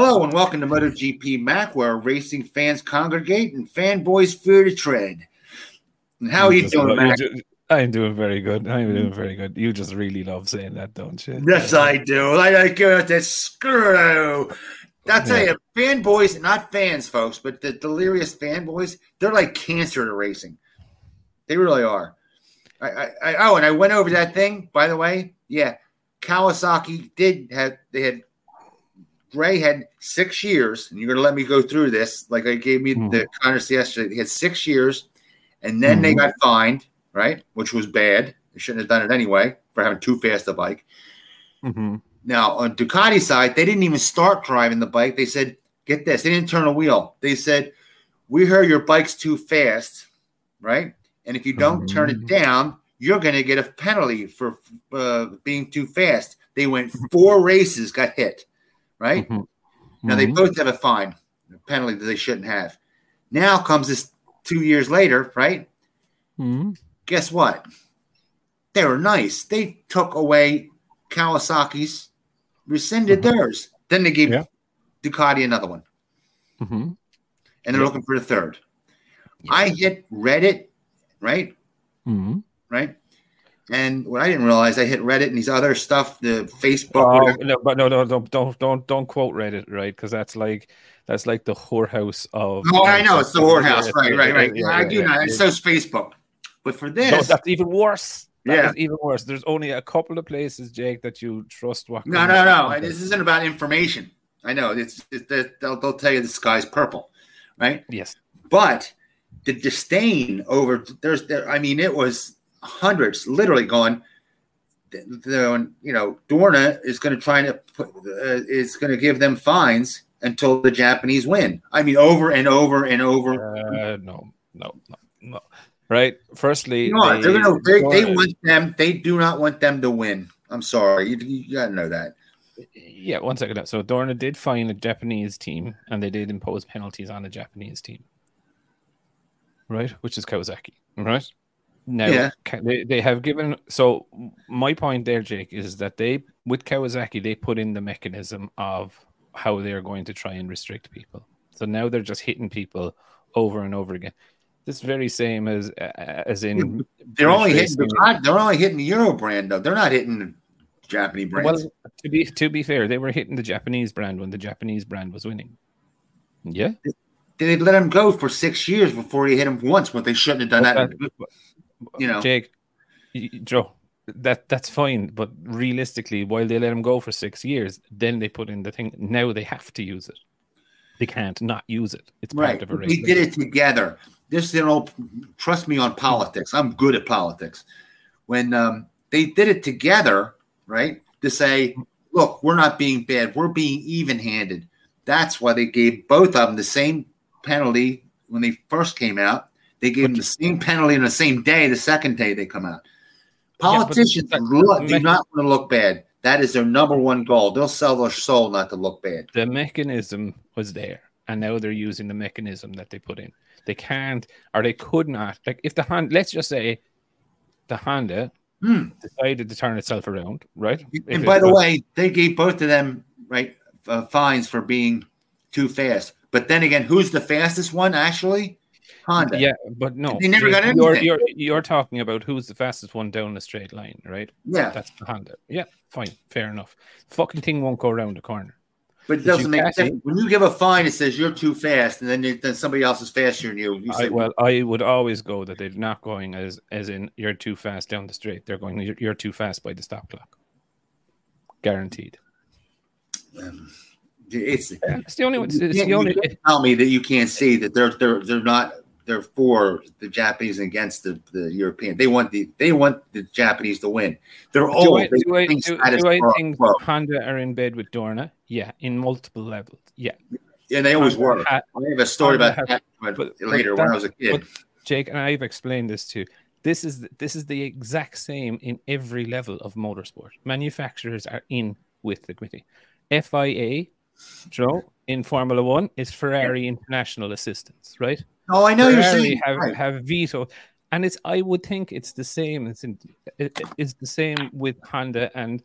Hello and welcome to MotoGP Mac, where racing fans congregate and fanboys fear to tread. And how are you doing, Mac? I'm doing very good. You just really love saying that, don't you? Yes, I do. I got that screw. I'll tell you, fanboys, not fans, folks, but the delirious fanboys, they're like cancer to racing. They really are. And I went over that thing, by the way. Yeah, Kawasaki Ray had 6 years, and you're going to let me go through this. Like I gave me the context yesterday. They had 6 years, and then they got fined, right, which was bad. They shouldn't have done it anyway for having too fast a bike. Mm-hmm. Now, on Ducati's side, they didn't even start driving the bike. They said, get this, they didn't turn a wheel. They said, we heard your bike's too fast, right? And if you don't turn it down, you're going to get a penalty for being too fast. They went 4 races, got hit. Right? Now, they both have a fine, a penalty that they shouldn't have. Now comes this 2 years later, right? Guess what? They were nice. They took away Kawasaki's, rescinded theirs. Then they gave Ducati another one. And they're looking for the third. Yeah. I hit Reddit, right? Right? And what I didn't realize, I hit Reddit and these other stuff, the Facebook. Don't quote Reddit, right? Because that's like the whorehouse of. Oh, I know it's the whorehouse, right. Yeah, I do not. It's so Facebook, but for this, no, that's even worse. That is even worse. There's only a couple of places, Jake, that you trust. No. This isn't about information. I know they'll tell you the sky's purple, right? Yes, but the disdain over it was. Hundreds literally going, Dorna is going to try to put, is going to give them fines until the Japanese win. I mean, over and over and over. No. Right. Firstly, no, they want them. They do not want them to win. I'm sorry. You got to know that. Yeah. One second. So Dorna did fine a Japanese team and they did impose penalties on a Japanese team. Right. Which is Kawasaki. Right. Now, they have given... So, my point there, Jake, is that they, with Kawasaki, they put in the mechanism of how they're going to try and restrict people. So, now they're just hitting people over and over again. This very same as in... They're only hitting the Euro brand, though. They're not hitting the Japanese brand. Well, to be fair, they were hitting the Japanese brand when the Japanese brand was winning. Yeah? They let him go for 6 years before he hit him once, but they shouldn't have done that. Jake, Joe, that's fine, but realistically, while they let him go for 6 years, then they put in the thing. Now they have to use it. They can't not use it. It's part of a race. We did it together. This, trust me on politics. I'm good at politics. When they did it together, right, to say, look, we're not being bad. We're being even-handed. That's why they gave both of them the same penalty when they first came out. They gave them the same penalty on the same day, the second day they come out. Politicians do not want to look bad. That is their number one goal. They'll sell their soul not to look bad. The mechanism was there, and now they're using the mechanism that they put in. They can't, or they could not. Like if the Honda, let's just say the Honda decided to turn itself around, right? And by the way, they gave both of them fines for being too fast. But then again, who's the fastest one actually? Honda. Yeah, but no. They never got anything. You're talking about who's the fastest one down the straight line, right? Yeah. That's the Honda. Yeah, fine. Fair enough. The fucking thing won't go around the corner. But it doesn't make sense. When you give a fine, it says you're too fast, and then somebody else is faster than you. I would always go that they're not going as in you're too fast down the straight. They're going, you're too fast by the stop clock. Guaranteed. It's the only one. Tell me that you can't see that they're not. They're for the Japanese and against the European. They want the Japanese to win. They're old. Do I think Honda are in bed with Dorna? Yeah, in multiple levels. Yeah, and they always were. I have a story about that later when I was a kid. Jake and I have explained this too. This is the exact same in every level of motorsport. Manufacturers are in with the committee. FIA, Joe, in Formula One is Ferrari International Assistance, right? Oh, I know Ferrari you're saying have veto, and I would think it's the same. It's the same with Honda and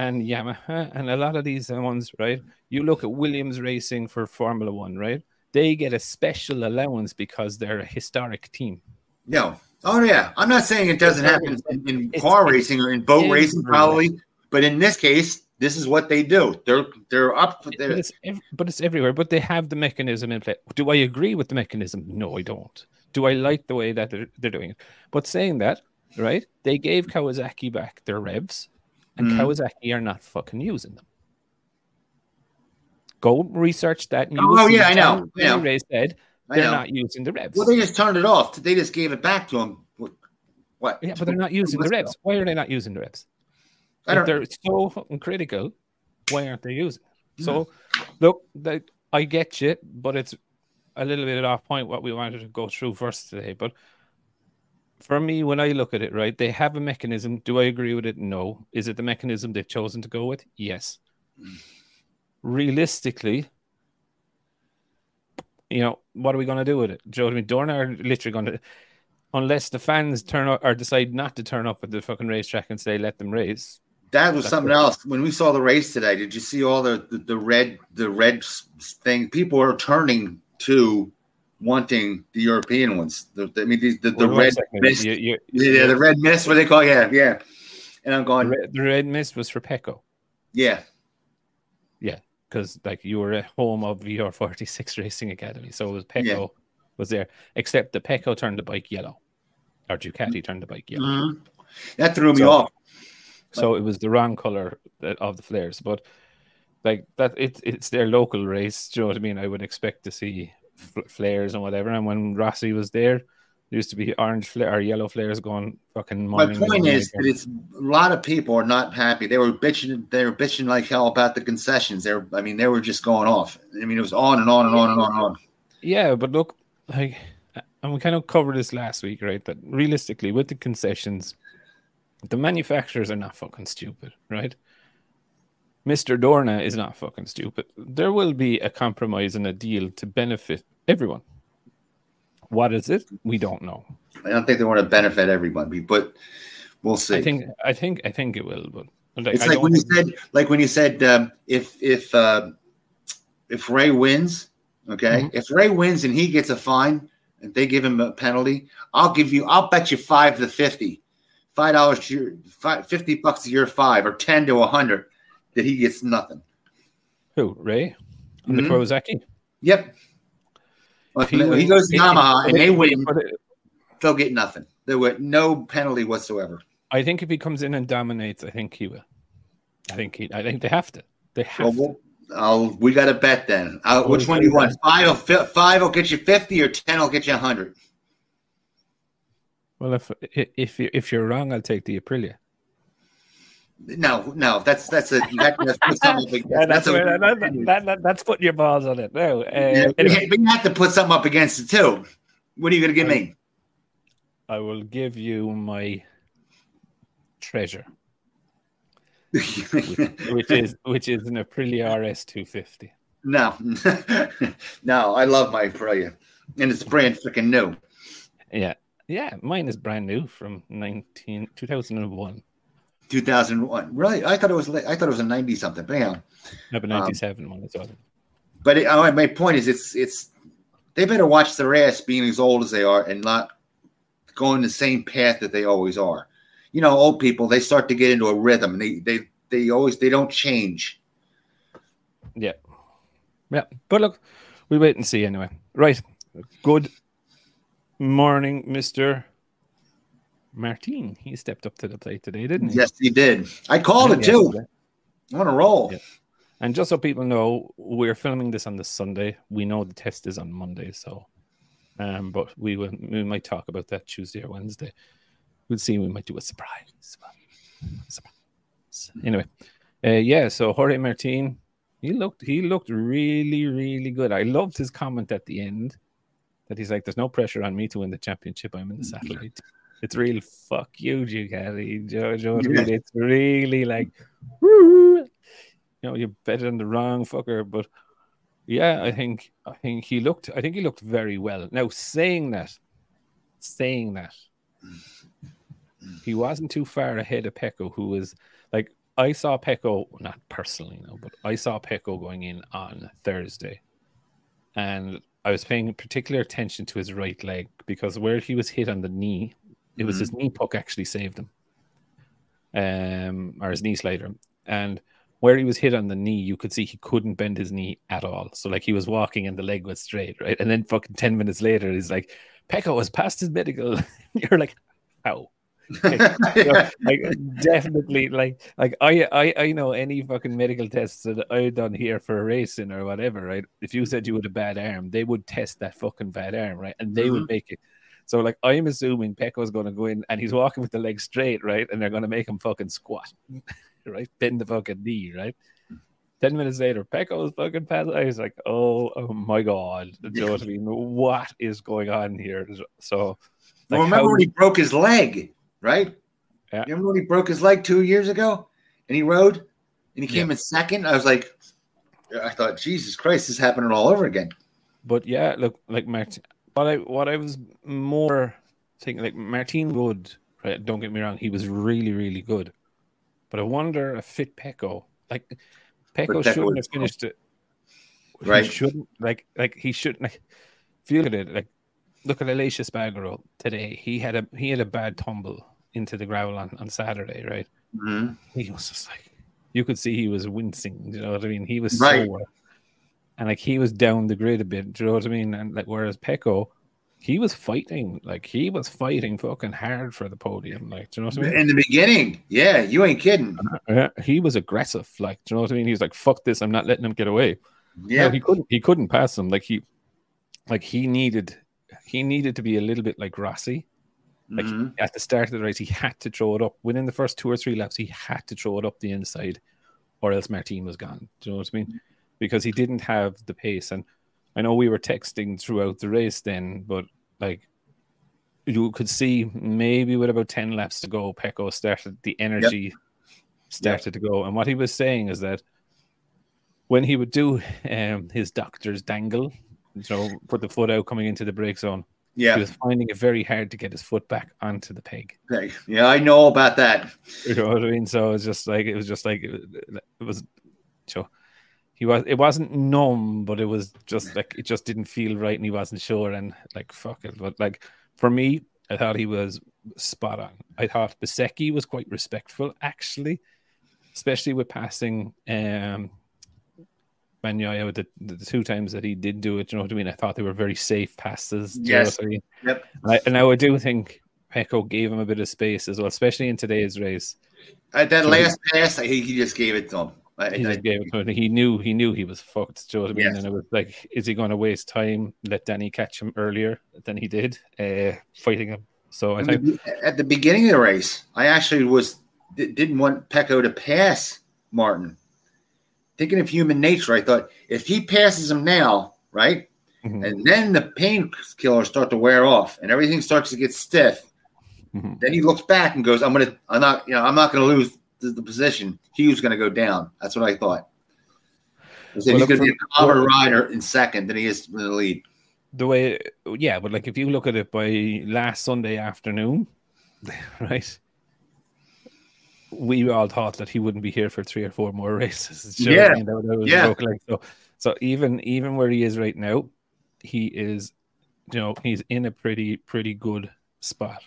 and Yamaha and a lot of these ones, right? You look at Williams Racing for Formula One, right? They get a special allowance because they're a historic team. No. Oh, yeah. I'm not saying it doesn't happen in car racing or in boat racing, probably. But in this case, this is what they do. They're up. But it's everywhere. But they have the mechanism in place. Do I agree with the mechanism? No, I don't. Do I like the way that they're doing it? But saying that, right, they gave Kawasaki back their revs, and Kawasaki are not fucking using them. Go research that. Oh, yeah, I know. They said they're not using the revs. Well, they just turned it off. They just gave it back to them. What? Yeah, but they're not using the revs. Why are they not using the revs? If they're so critical, why aren't they using it? So, look, I get you, but it's a little bit off point what we wanted to go through first today. But for me, when I look at it, right, they have a mechanism. Do I agree with it? No. Is it the mechanism they've chosen to go with? Yes. Realistically, you know, what are we going to do with it? Do you know what I mean? Dorna are literally going to... Unless the fans turn up or decide not to turn up at the fucking racetrack and say, let them race. That was something else. When we saw the race today, did you see all the red thing? People are turning to wanting the European ones. The red mist. The red mist, what do they call it? Yeah. And I'm going... The red mist was for Pecco. Yeah. Yeah, because like you were at home of your 46 Racing Academy, so it was Pecco. Yeah. Was there, except the Pecco turned the bike yellow, or Ducati turned the bike yellow. Mm-hmm. That threw me off. So it was the wrong color of the flares, but like that, it's their local race. Do you know what I mean? I would expect to see flares and whatever. And when Rossi was there, there used to be orange flare or yellow flares going fucking. My point is that it's a lot of people are not happy. They were bitching like hell about the concessions. They were just going off. I mean, it was on and on and on and on and on. Yeah, but look. Like, and we kind of covered this last week, right? That realistically, with the concessions, the manufacturers are not fucking stupid, right? Mr. Dorna is not fucking stupid. There will be a compromise and a deal to benefit everyone. What is it? We don't know. I don't think they want to benefit everybody, but we'll see. I think it will. But like, it's like when you said, if Ray wins. Okay, mm-hmm. If Ray wins and he gets a fine and they give him a penalty, I'll bet you $5 to $50, $5 to your $50 to your $5, or $10 to $100 that he gets nothing. Who, Ray? On the Kawasaki? Yep. If he goes to Yamaha and they win, they'll get nothing. There were no penalty whatsoever. I think if he comes in and dominates, I think he will. I think they have to. They have to. We got to bet then. Which one do you want? Five will get you 50, or 10 will get you 100. Well, if you're wrong, I'll take the Aprilia. No, that's putting your balls on it. No, anyway. But you have to put something up against it too. What are you going to give me? I will give you my treasure. which is an Aprilia RS 250. No, I love my Aprilia, and it's brand freaking new. Yeah, mine is brand new from 2001. 2001, really? I thought it was a 90 something, but anyhow, no, but 97 one. It's awesome. But my point is, it's they better watch their ass being as old as they are and not going the same path that they always are. You know, old people, they start to get into a rhythm. They don't change. Yeah. But look, we wait and see anyway. Right. Good morning, Mr. Martin. He stepped up to the plate today, didn't he? Yes, he did. I called it too. I'm on a roll. Yeah. And just so people know, we're filming this on the Sunday. We know the test is on Monday, so but we might talk about that Tuesday or Wednesday. We'll see. We might do a surprise. Anyway, so Jorge Martin, he looked really, really good. I loved his comment at the end that he's like, there's no pressure on me to win the championship. I'm in the satellite. It's real fuck you, Ducati. It's really like, woo, you know, you're better than the wrong fucker. But yeah, I think he looked very well. Now, saying that, he wasn't too far ahead of Pecco, who was like, I saw Pecco, not personally, no, but I saw Pecco going in on Thursday, and I was paying particular attention to his right leg because where he was hit on the knee, it was his knee puck actually saved him, or his knee slider. And where he was hit on the knee, you could see he couldn't bend his knee at all. So like he was walking and the leg was straight, right? And then fucking 10 minutes later, he's like, Pecco was past his medical. You're like, how? Like, you know, like, definitely, like I know any fucking medical tests that I've done here for racing or whatever, right? If you said you had a bad arm, they would test that fucking bad arm, right? And they would make it. So, like, I'm assuming Pecco's going to go in and he's walking with the leg straight, right? And they're going to make him fucking squat, right? Bend the fucking knee, right? 10 minutes later, Pecco's fucking past. I was like, oh my God. You know what I mean? What is going on here? So, like, well, remember when he broke his leg? Right? Yeah. You remember when he broke his leg 2 years ago and he rode and he came in second? I was like, I thought, Jesus Christ, this is happening all over again. But yeah, look, like Martin, what I was more thinking, like Martin Good, right? Don't get me wrong, he was really, really good. But I wonder if fit Pecco, like Pecco shouldn't have finished it. Right. He shouldn't, like he shouldn't, like, feel it, like, look at Aleix Espargaró today. He had a bad tumble into the gravel on Saturday, right? Mm-hmm. He was just like, you could see he was wincing. You know what I mean? He was sore, and like he was down the grid a bit. Do you know what I mean? And like whereas Pecco, he was fighting. Like he was fighting fucking hard for the podium. Like, do you know what I mean? In the beginning, yeah, you ain't kidding. He was aggressive. Like, do you know what I mean? He was like, "Fuck this! I'm not letting him get away." Yeah, no, he couldn't pass him. Like he needed. He needed to be a little bit like Rossi. Like at the start of the race, he had to throw it up. Within the first two or three laps, he had to throw it up the inside or else Martin was gone. Do you know what I mean? Because he didn't have the pace. And I know we were texting throughout the race then, but like you could see maybe with about 10 laps to go, Pecco started, the energy started to go. And what he was saying is that when he would do his doctor's dangle, so put the foot out coming into the brake zone. Yeah, he was finding it very hard to get his foot back onto the peg. Yeah, I know about that. You know what I mean? So it was. So he was. It wasn't numb, but it was just like it just didn't feel right, and he wasn't sure. And like fuck it, but like for me, I thought he was spot on. I thought Bisecki was quite respectful actually, especially with passing. Bagnaia with the two times that he did do it, you know what I mean? I thought they were very safe passes. Yes. You know I mean? Yep. And I do think Pecco gave him a bit of space as well, especially in today's race. That last pass, I think he just gave it to him. He knew he was fucked. You know what I mean? Yes. And it was like, is he going to waste time? Let Danny catch him earlier than he did, fighting him. So I think at the beginning of the race, I actually didn't want Pecco to pass Martin. Thinking of human nature, I thought if he passes him now, right, and then the painkillers start to wear off and everything starts to get stiff, then he looks back and goes, "I'm not going to lose the position. Hugh's going to go down." That's what I thought. I said, he's going to be a calmer rider in second than he is in the lead. But like if you look at it by last Sunday afternoon, right. We all thought that he wouldn't be here for 3 or 4 more races. So even where he is right now, he is, you know, he's in a pretty good spot.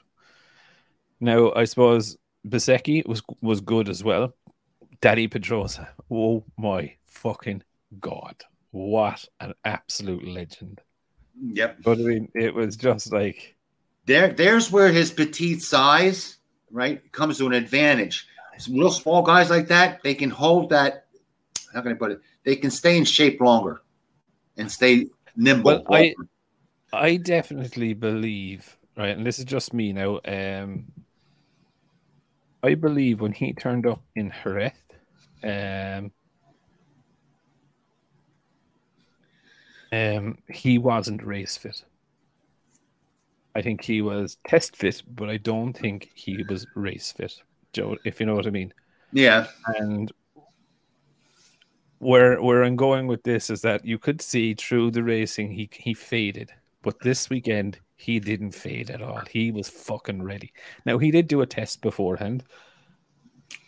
Now, I suppose Bisecki was good as well. Daddy Pedrosa, oh my fucking God, what an absolute legend! Yep. But I mean, it was just like there's where his petite size, right, comes to an advantage. Some real small guys like that, they can hold that. How can I put it? They can stay in shape longer and stay nimble. Well, I definitely believe, right, and this is just me now. I believe when he turned up in Jerez, he wasn't race fit. I think he was test fit, but I don't think he was race fit, Joe, if you know what I mean. Yeah. And where I'm going with this is that you could see through the racing he faded. But this weekend, he didn't fade at all. He was fucking ready. Now, he did do a test beforehand.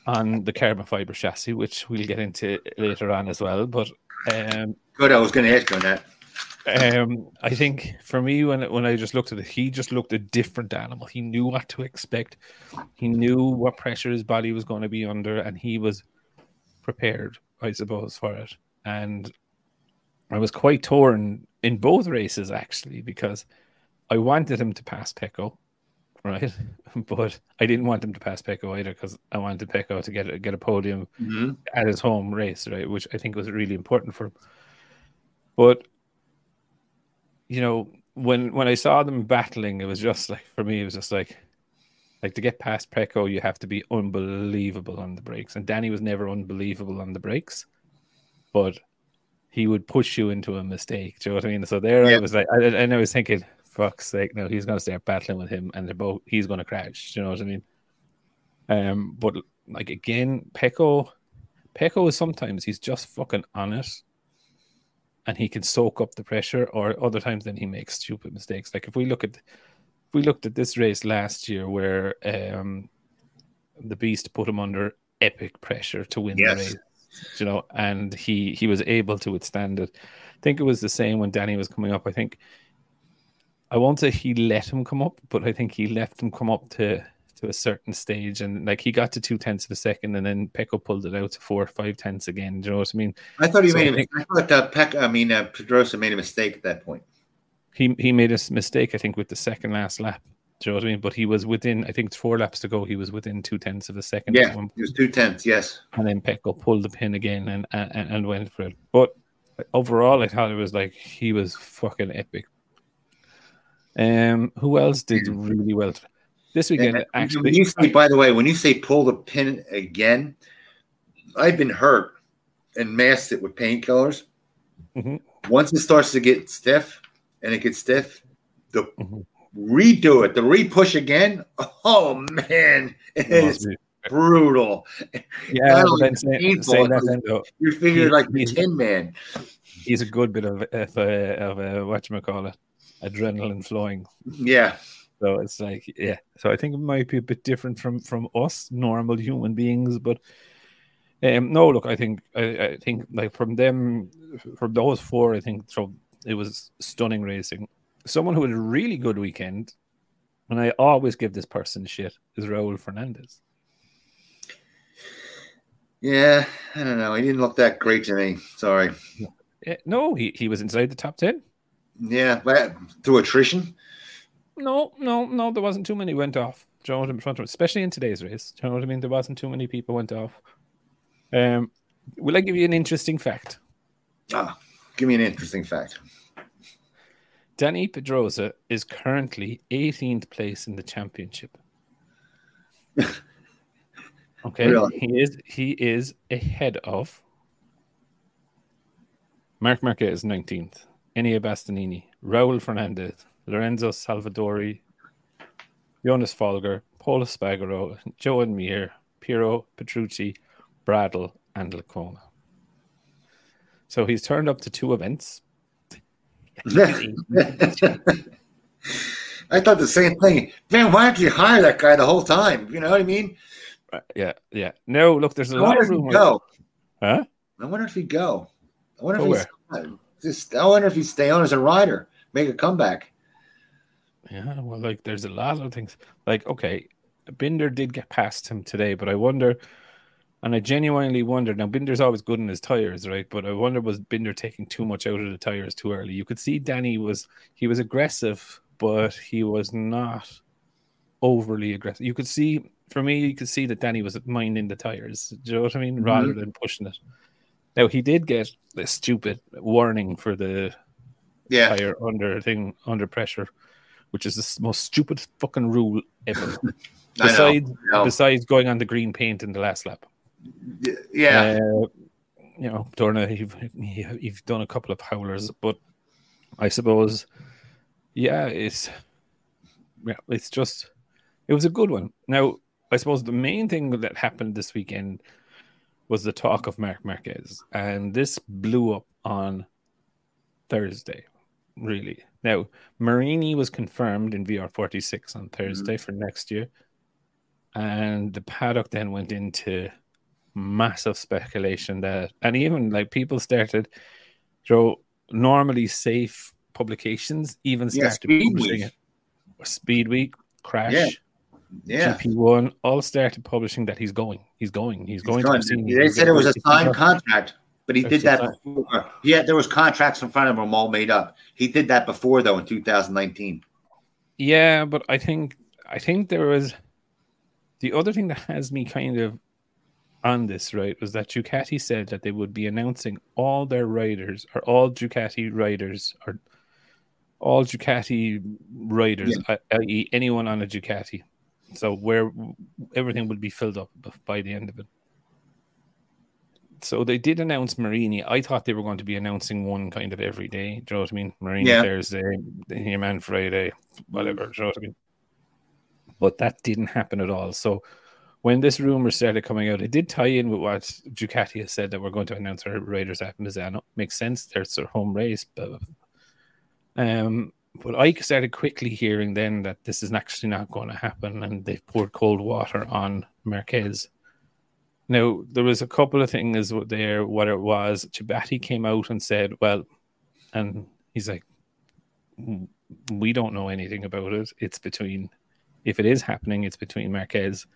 on the carbon fiber chassis, which we'll get into later on as well. But good, I was going to ask you on that. I think for me, when I just looked at it, he just looked a different animal. He knew what to expect. He knew what pressure his body was going to be under, and he was prepared, I suppose, for it. And I was quite torn in both races, actually, because I wanted him to pass Pecco, right? But I didn't want him to pass Pecco either, because I wanted Pecco to get a podium at his home race, right? Which I think was really important for him. But you know, when I saw them battling, it was just like, for me, it was just like to get past Pecco, you have to be unbelievable on the brakes. And Danny was never unbelievable on the brakes, but he would push you into a mistake. Do you know what I mean? So there, yeah. I was like, and I was thinking, fuck's sake, no, he's going to start battling with him, and he's going to crash. Do you know what I mean? But like again, Pecco is sometimes he's just fucking honest. And he can soak up the pressure, or other times then he makes stupid mistakes. Like if we looked at this race last year, where the Beast put him under epic pressure to win the race, you know, and he was able to withstand it. I think it was the same when Danny was coming up. I think I won't say he let him come up, but I think he left him come up to a certain stage, and like he got to 0.2 of a second, and then Pecco pulled it out to 4 or 5 tenths again. Do you know what I mean? I thought Pedrosa made a mistake at that point. He made a mistake, I think, with the second last lap. Do you know what I mean? But he was within, I think, 4 laps to go. He was within 0.2 of a second. Yeah, it was 0.2. Yes. And then Pecco pulled the pin again and went for it. But overall, I thought it was like he was fucking epic. Who else did really well today? This weekend, and actually. By the way, when you say pull the pin again, I've been hurt and masked it with painkillers. Mm-hmm. Once it starts to get stiff, redo it, the repush again. Oh man, it's brutal. Yeah, painful, you figure like the Tin Man. He's a good bit of whatchamacallit, adrenaline flowing. Yeah. So it's like, yeah. So I think it might be a bit different from us normal human beings, but no, look, I think like from those four, I think so it was stunning racing. Someone who had a really good weekend, and I always give this person shit, is Raul Fernandez. Yeah, I don't know. He didn't look that great to me. Sorry. No, he was inside the top 10. Yeah, but through attrition. No, there wasn't too many went off. Do you know what I mean? Especially in today's race. Do you know what I mean? There wasn't too many people went off. Will I give you an interesting fact? Give me an interesting fact. Danny Pedrosa is currently 18th place in the championship. Okay, really? He is ahead of Marc Marquez, 19th, Ennio Bastianini, Raul Fernandez, Lorenzo Salvadori, Jonas Folger, Paul Espargaró, Joan Mir, Piero Petrucci, Bradel, and Lecona. So he's turned up to 2 events. I thought the same thing. Man, why don't you hire that guy the whole time? You know what I mean? Yeah. No, look, there's a lot of rumors. I wonder if he'd go. I wonder if he'd stay on as a rider, make a comeback. Yeah, well, like, there's a lot of things. Like, okay, Binder did get past him today, but I wonder, and I genuinely wonder, now Binder's always good in his tires, right? But I wonder, was Binder taking too much out of the tires too early? You could see Danny was aggressive, but he was not overly aggressive. You could see that Danny was minding the tires, do you know what I mean? Rather than pushing it. Now, he did get a stupid warning for the tire under pressure, which is the most stupid fucking rule ever. Besides going on the green paint in the last lap. Yeah. You know, Dorna, you've done a couple of howlers, but I suppose, it was a good one. Now, I suppose the main thing that happened this weekend was the talk of Marc Marquez, and this blew up on Thursday, really. Now, Marini was confirmed in VR46 on Thursday for next year. And the paddock then went into massive speculation that, and even like people started, Joe, normally safe publications even started publishing it. Speed Week, Crash, GP1, all started publishing that he's going. They said it was a signed contract, but he did that before. Yeah, there was contracts in front of him all made up. He did that before though in 2019. Yeah, but I think there was the other thing that has me kind of on this, right, was that Ducati said that they would be announcing all their riders, or all Ducati riders, or all Ducati riders, i.e. anyone on a Ducati. So where everything would be filled up by the end of it. So they did announce Marini. I thought they were going to be announcing one kind of every day. Do you know what I mean? Marini Thursday, Heyman Friday, whatever. Do you know what I mean? But that didn't happen at all. So when this rumor started coming out, it did tie in with what Ducati has said, that we're going to announce our riders at Misano. Makes sense. There's their home race. But I started quickly hearing then that this is actually not going to happen, and they've poured cold water on Marquez. Now, there was a couple of things there, what it was. Chibati came out and said, well, and he's like, we don't know anything about it. It's between, if it is happening, it's between Marquez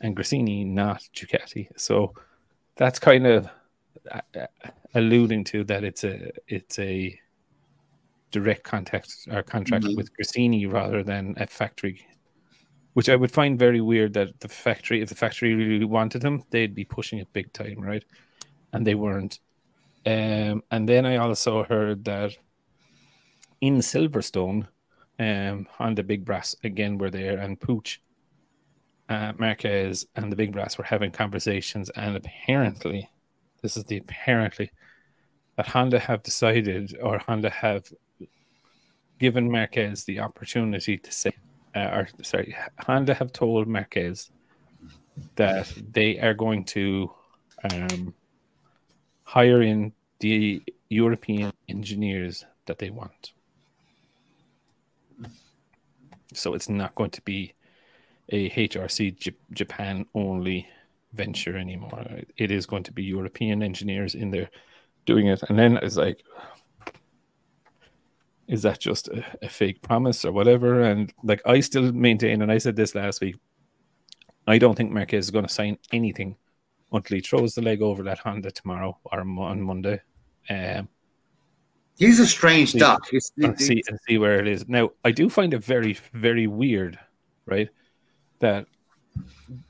and Gresini, not Ducati. So that's kind of alluding to that it's a direct contract with Gresini rather than a factory, which I would find very weird that the factory, if the factory really wanted him, they'd be pushing it big time, right? And they weren't. And then I also heard that in Silverstone, on the Big Brass, again, were there, and Pooch, Marquez and the Big Brass were having conversations, and apparently that Honda have decided, or Honda have given Marquez the opportunity to say, Honda have told Marquez that they are going to hire in the European engineers that they want. So it's not going to be a HRC Japan only venture anymore. It is going to be European engineers in there doing it. And then it's like, is that just a fake promise or whatever? And like, I still maintain, and I said this last week, I don't think Marquez is going to sign anything until he throws the leg over that Honda tomorrow or on Monday. He's a strange duck. And see where it is. Now, I do find it very, very weird, right, that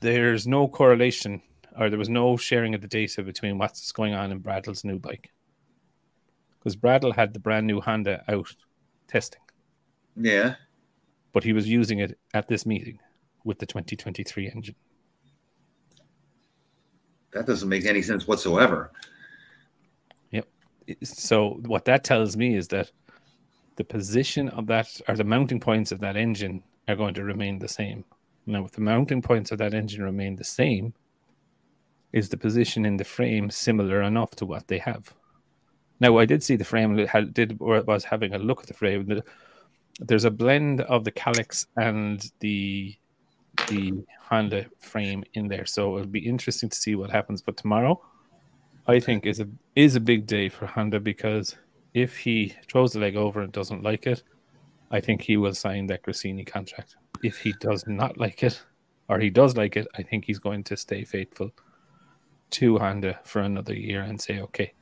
there's no correlation, or there was no sharing of the data between what's going on in Bradle's new bike. Because Bradle had the brand new Honda out testing. Yeah. But he was using it at this meeting with the 2023 engine. That doesn't make any sense whatsoever. Yep. So what that tells me is that the position of that, or the mounting points of that engine are going to remain the same. Now, if the mounting points of that engine remain the same, is the position in the frame similar enough to what they have? Now, I did see the frame, was having a look at the frame. There's a blend of the Calyx and the Honda frame in there. So it'll be interesting to see what happens. But tomorrow, I think, is a big day for Honda, because if he throws the leg over and doesn't like it, I think he will sign that Gresini contract. If he does not like it, or he does like it, I think he's going to stay faithful to Honda for another year and say, okay,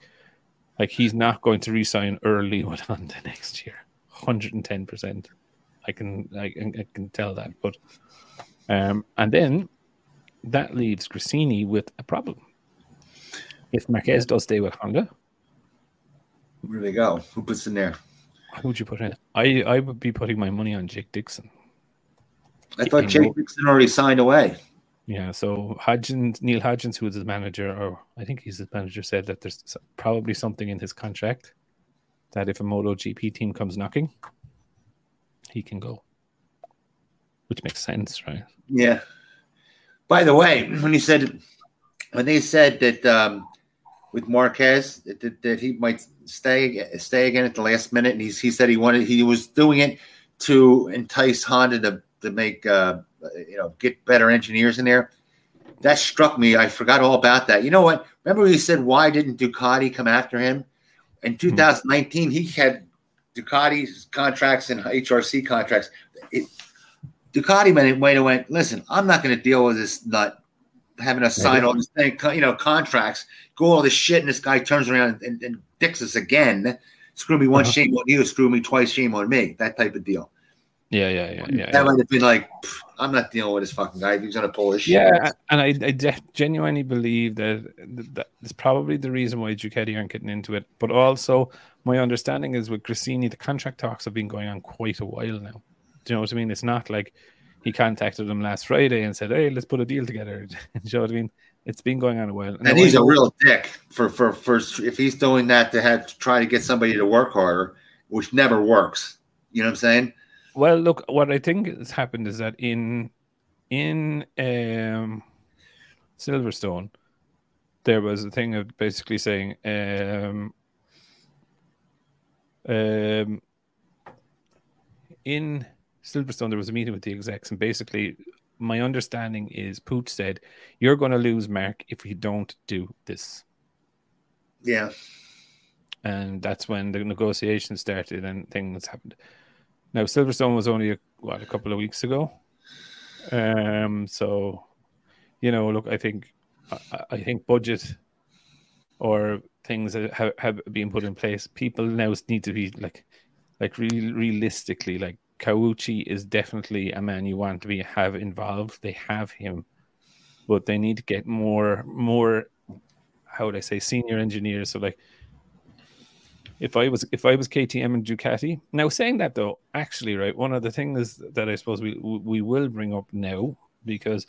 like, he's not going to re-sign early with Honda next year. 110%. I can tell that. But and then that leaves Gresini with a problem. If Marquez does stay with Honda, where do they go? Who puts in there? Who would you put in? I would be putting my money on Jake Dixon. I thought Jake Dixon already signed away. Yeah, so Neil Hodgins, who is his manager, or I think he's his manager, said that there's probably something in his contract that if a MotoGP team comes knocking, he can go. Which makes sense, right? Yeah. By the way, when they said that with Marquez that he might stay again at the last minute, and he said he was doing it to entice Honda to to make get better engineers in there. That struck me. I forgot all about that. You know what? Remember we said, why didn't Ducati come after him? In 2019, he had Ducati's contracts and HRC contracts. Ducati went, listen, I'm not going to deal with this nut having us sign all this thing, contracts, go all this shit, and this guy turns around and dicks us again. Screw me once, shame on you. Screw me twice, shame on me. That type of deal. Yeah. That might have been like, I'm not dealing with this fucking guy. He's going to pull his shit. Yeah, and I genuinely believe that is probably the reason why Ducati aren't getting into it. But also, my understanding is with Gresini, the contract talks have been going on quite a while now. Do you know what I mean? It's not like he contacted them last Friday and said, hey, let's put a deal together. Do you know what I mean? It's been going on a while. And he's a real dick for if he's doing that to try to get somebody to work harder, which never works. You know what I'm saying? Well, look, what I think has happened is that in Silverstone, there was a thing of basically saying, in Silverstone, there was a meeting with the execs, and basically, my understanding is Pooch said, you're going to lose, Mark, if you don't do this. Yeah. And that's when the negotiations started and things happened. Now, Silverstone was only a couple of weeks ago. So, look, I think budget or things that have been put in place, people now need to be like really realistically, like, Kawuchi is definitely a man you want to have involved. They have him, but they need to get more. How would I say, senior engineers? So, like, if I was KTM and Ducati. Now, saying that though, actually, right, one of the things that I suppose we will bring up now, because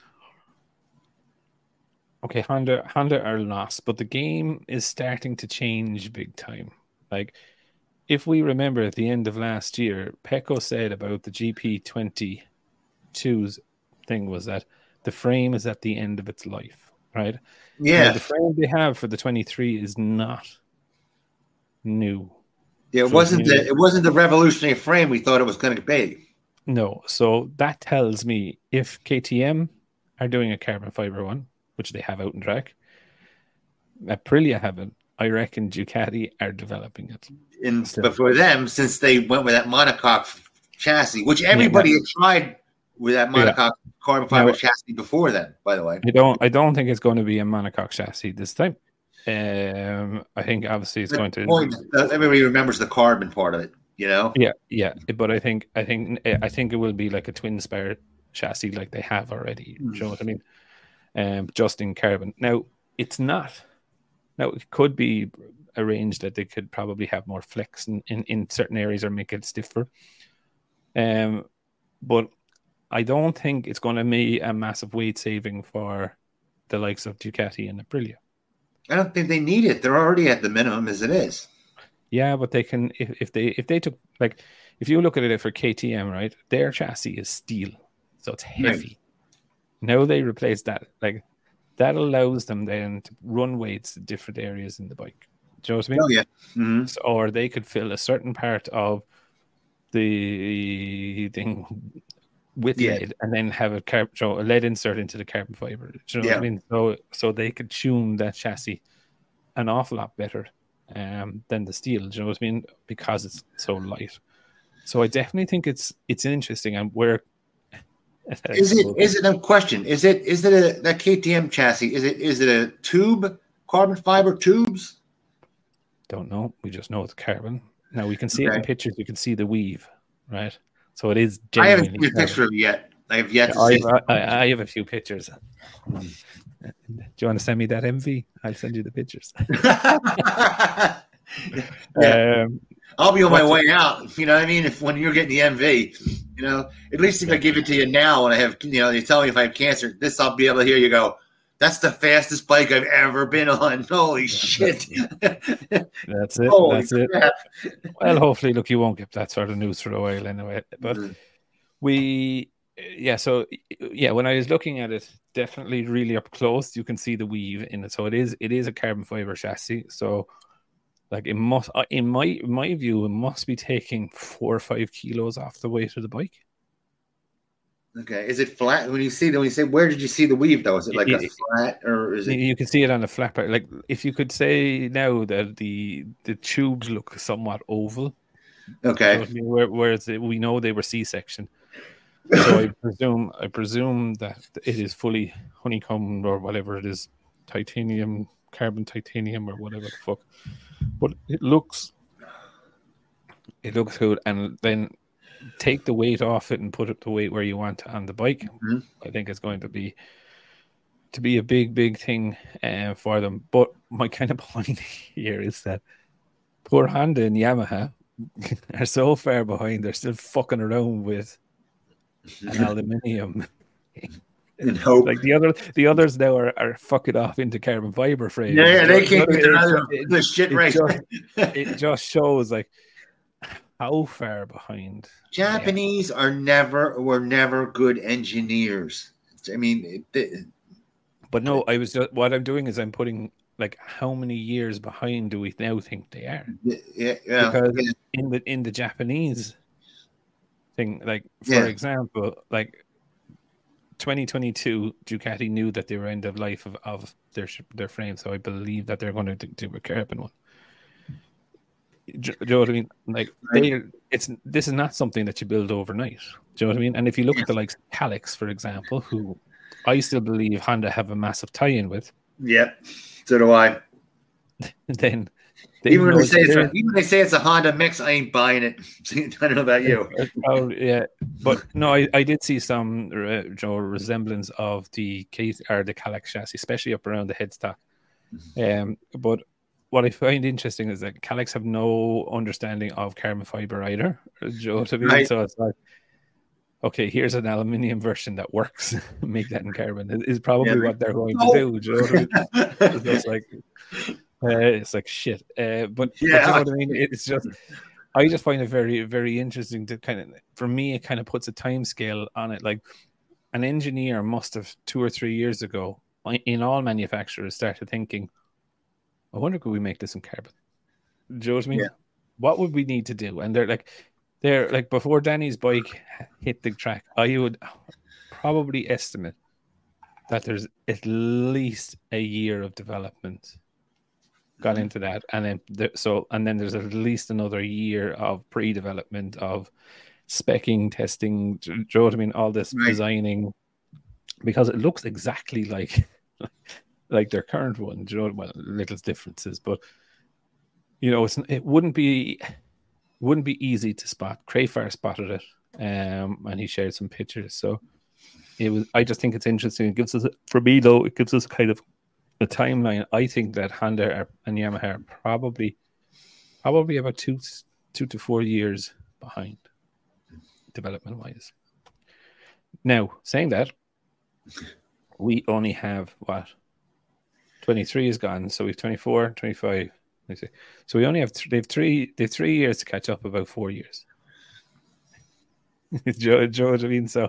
okay, Honda are lost, but the game is starting to change big time, like. If we remember at the end of last year, Pecco said about the GP22's thing was that the frame is at the end of its life, right? Yeah. Now, the frame they have for the 23 is not new. Yeah, it wasn't the revolutionary frame we thought it was going to be. No. So that tells me if KTM are doing a carbon fiber one, which they have out in track, Aprilia haven't. I reckon Ducati are developing it. But for them, since they went with that monocoque chassis, which everybody had tried with that monocoque carbon fiber chassis before then, by the way. I don't think it's going to be a monocoque chassis this time. I think obviously it's everybody remembers the carbon part of it, you know? Yeah. But I think it will be like a twin spare chassis like they have already. Do you know what I mean? Just in carbon. Now, it's not... Now, it could be arranged that they could probably have more flex in certain areas or make it stiffer. But I don't think it's going to be a massive weight saving for the likes of Ducati and Aprilia. I don't think they need it. They're already at the minimum as it is. Yeah, but they can if they took, like, if you look at it for KTM, right? Their chassis is steel, so it's heavy. Right. Now they replace that, like. That allows them then to run weights to different areas in the bike. Do you know what I mean? Oh, yeah. Mm-hmm. So, or they could fill a certain part of the thing with lead and then have a lead insert into the carbon fiber. Do you know what I mean? So they could tune that chassis an awful lot better than the steel. Do you know what I mean? Because it's so light. So I definitely think it's interesting, and where. Is it a question? Is it that KTM chassis? Is it a tube, carbon fiber tubes? Don't know. We just know it's carbon. Now we can see it in pictures. You can see the weave, right? So it is. I haven't seen a picture of it yet. I have yet to see. I have a few pictures. Do you want to send me that MV? I'll send you the pictures. I'll be on my way out. You know what I mean? When you're getting the MV, you know, at least if I give it to you now and I have, they tell me if I have cancer, this I'll be able to hear you go, that's the fastest bike I've ever been on. Holy shit. That's it. Holy crap. Well, hopefully, look, you won't get that sort of news for a while anyway. But when I was looking at it, definitely really up close, you can see the weave in it. So it is a carbon fiber chassis. So, like, it must, in my view, it must be taking 4 or 5 kilos off the weight of the bike. Okay. Is it flat? When you say, where did you see the weave though? Is it like a flat, or is it? You can see it on the flat part. Like if you could say now that the tubes look somewhat oval. Okay. Whereas we know they were C-section. So I presume that it is fully honeycombed or whatever it is, titanium, carbon titanium or whatever the fuck. But it looks good, and then take the weight off it and put up the weight where you want on the bike. Mm-hmm. I think it's going to be a big, big thing for them. But my kind of point here is that poor Honda and Yamaha are so far behind, they're still fucking around with an aluminium. And hope. Like the others now are fucking off into carbon fiber frames. Yeah, they can't get another shit race. It just shows like how far behind. Japanese were never good engineers. I mean, but no, I was just, what I'm doing is I'm putting like how many years behind do we now think they are? Yeah. Because in the Japanese thing, like for example, like 2022, Ducati knew that they were end of life of their frame, so I believe that they're going to do a carbon one. Do you know what I mean? Like this is not something that you build overnight. Do you know what I mean? And if you look at the likes of Calix, for example, who I still believe Honda have a massive tie-in with. Yeah, so do I. Then even when they say it's a Honda mix, I ain't buying it. I don't know about you. Oh yeah, but no, I did see some resemblance of the Case or the Calax chassis, especially up around the headstock. But what I find interesting is that Calax have no understanding of carbon fiber either. Right. So it's like, okay, here's an aluminium version that works. Make that in carbon is probably what they're going to do. It's like. It's like shit. But you know what I mean? It's just, I just find it very, very interesting to kind of, for me, it kind of puts a time scale on it. Like an engineer must have 2 or 3 years ago in all manufacturers started thinking, I wonder, could we make this in carbon? Do you know what I mean? Yeah. What would we need to do? And they're like, before Danny's bike hit the track, I would probably estimate that there's at least a year of development got into that, and then there's at least another year of pre-development, of speccing, testing, do you know what I mean, all this designing, because it looks exactly like their current one, do you know, well, little differences, but you know, it wouldn't be easy to spot. Crayfar spotted it, and he shared some pictures, so it was. I just think it's interesting. It gives us, for me though, it gives us kind of the timeline. I think that Honda and Yamaha are probably about two to 4 years behind development wise. Now, saying that, we only have 23 is gone, so we've 24, 25. So we only have they've 3 years to catch up, about 4 years. Joe, I mean, so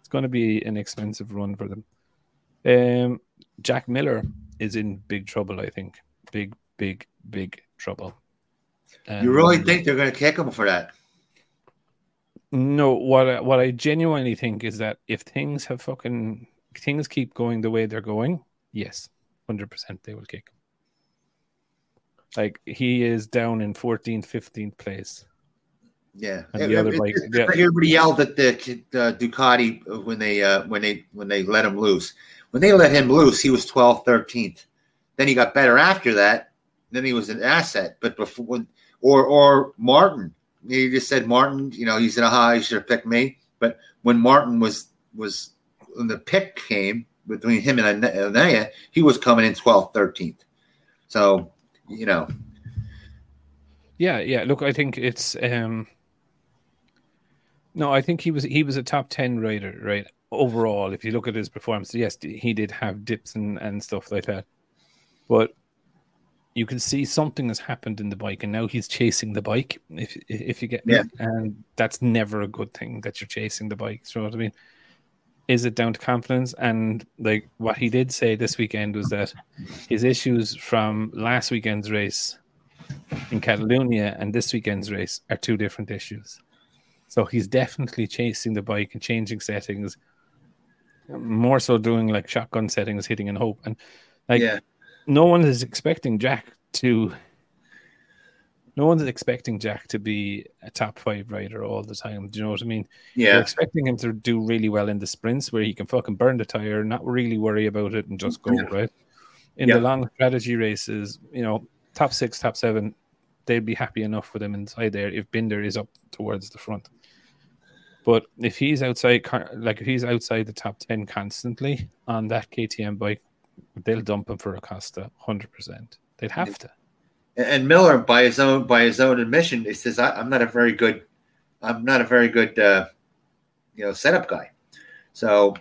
it's going to be an expensive run for them. Jack Miller is in big trouble, I think. Big, big, big trouble. You really think they're going to kick him for that? No, what I genuinely think is that if things keep going the way they're going, yes, 100% they will kick him. Like, he is down in 14th, 15th place. Yeah, everybody yelled at the Ducati when they let him loose. When they let him loose, he was 12th, 13th. Then he got better after that. Then he was an asset. But before, or Martin, he just said Martin. You know, he's in a high. You should have picked me. But when Martin was when the pick came between him and Anaya, he was coming in 12th, 13th. So you know. Yeah. Look, I think it's. No, I think he was a top 10 rider, right? Overall, if you look at his performance, yes, he did have dips and stuff like that. But you can see something has happened in the bike, and now he's chasing the bike, if you get me. And that's never a good thing that you're chasing the bike. You know what I mean? Is it down to confidence? And like what he did say this weekend was that his issues from last weekend's race in Catalonia and this weekend's race are two different issues. So he's definitely chasing the bike and changing settings, more so doing like shotgun settings, hitting and hope. And like, no one's expecting Jack to be a top five rider all the time. Do you know what I mean? Yeah. They're expecting him to do really well in the sprints where he can fucking burn the tire, not really worry about it and just go, right? In the long strategy races, you know, top six, top seven, they'd be happy enough with him inside there if Binder is up towards the front. But if he's outside, like if he's outside the top 10 constantly on that KTM bike, they'll dump him for Acosta 100%. They'd have to. And Miller, by his own admission, he says, "I'm not a very good, you know, setup guy." So,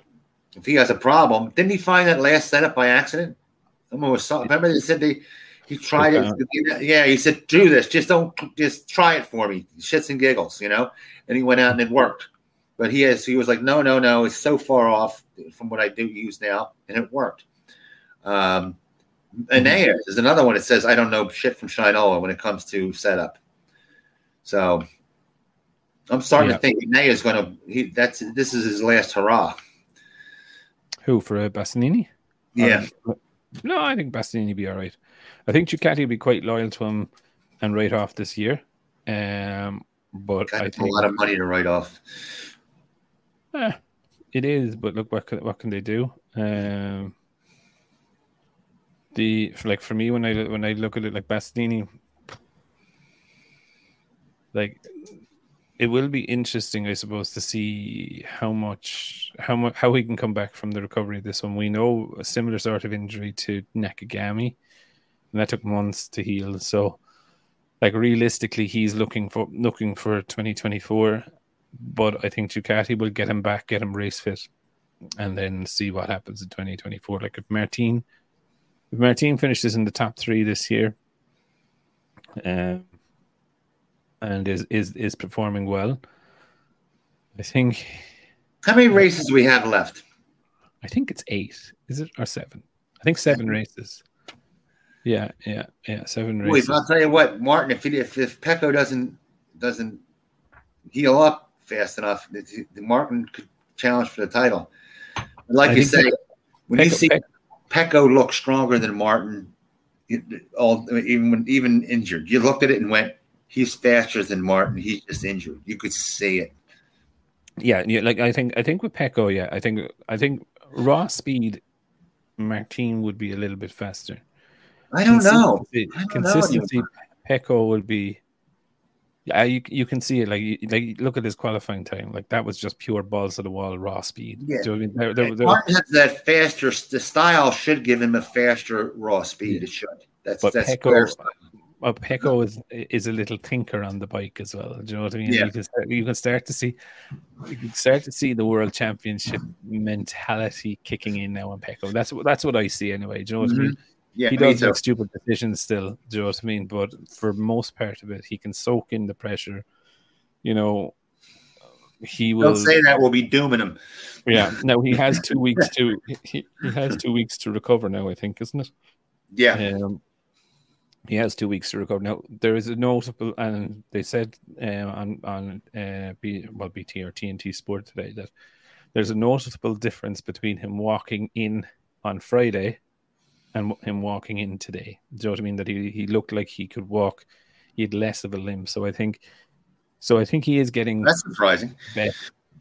if he has a problem, didn't he find that last setup by accident? Someone was talking. Remember they said he tried it. Yeah, he said, "Do this. Just try it for me." Shits and giggles, you know. And he went out and it worked. But he was like, "No, it's so far off from what I do use now," and it worked. Anea is another one that says, I don't know shit from Shinola when it comes to setup. So I'm starting to think Anea is going to – this is his last hurrah. Who, for Bastianini? Yeah. No, I think Bastianini will be all right. I think Ducati will be quite loyal to him and write off this year. But I think – a lot of money to write off. It is, but look, what can they do? For me, when I look at it, like Bastianini, like it will be interesting, I suppose, to see how he can come back from the recovery of this one. We know a similar sort of injury to Nakagami, and that took months to heal. So, like realistically, he's looking for 2024, but I think Ducati will get him back, get him race fit, and then see what happens in 2024. Like if Martin finishes in the top three this year and is performing well, I think... How many races do we have left? I think it's 8. Is it? Or 7? I think 7 races. Yeah, 7 races. I'll tell you what, Martin, if Pecco doesn't heal up fast enough, Martin could challenge for the title. But like you say, when you see... Pecco looked stronger than Martin, even injured. You looked at it and went, "He's faster than Martin. He's just injured." You could see it. Yeah. Like I think with Pecco, I think raw speed, Martin would be a little bit faster. I don't know. Pecco will be. Yeah, you can see it. Like look at his qualifying time. Like that was just pure balls to the wall, raw speed. Yeah, do you know what I mean? There, Martin has that faster. The style should give him a faster raw speed. It should. That's Pecco is a little tinker on the bike as well. Do you know what I mean? Yeah. You can start to see the world championship mentality kicking in now on Pecco. That's what I see anyway. Do you know what I mean? Yeah, he does make stupid decisions still, do you know what I mean? But for most part of it, he can soak in the pressure. You know, he will... Don't say that, we'll be dooming him. Yeah, no, he has 2 weeks to... He has 2 weeks to recover now, I think, isn't it? Yeah. He has 2 weeks to recover. Now, there is a notable... And they said on BT or TNT Sport today that there's a noticeable difference between him walking in on Friday... and him walking in today. Do you know what I mean? That he looked like he could walk. He had less of a limb. So I think he is getting... That's surprising.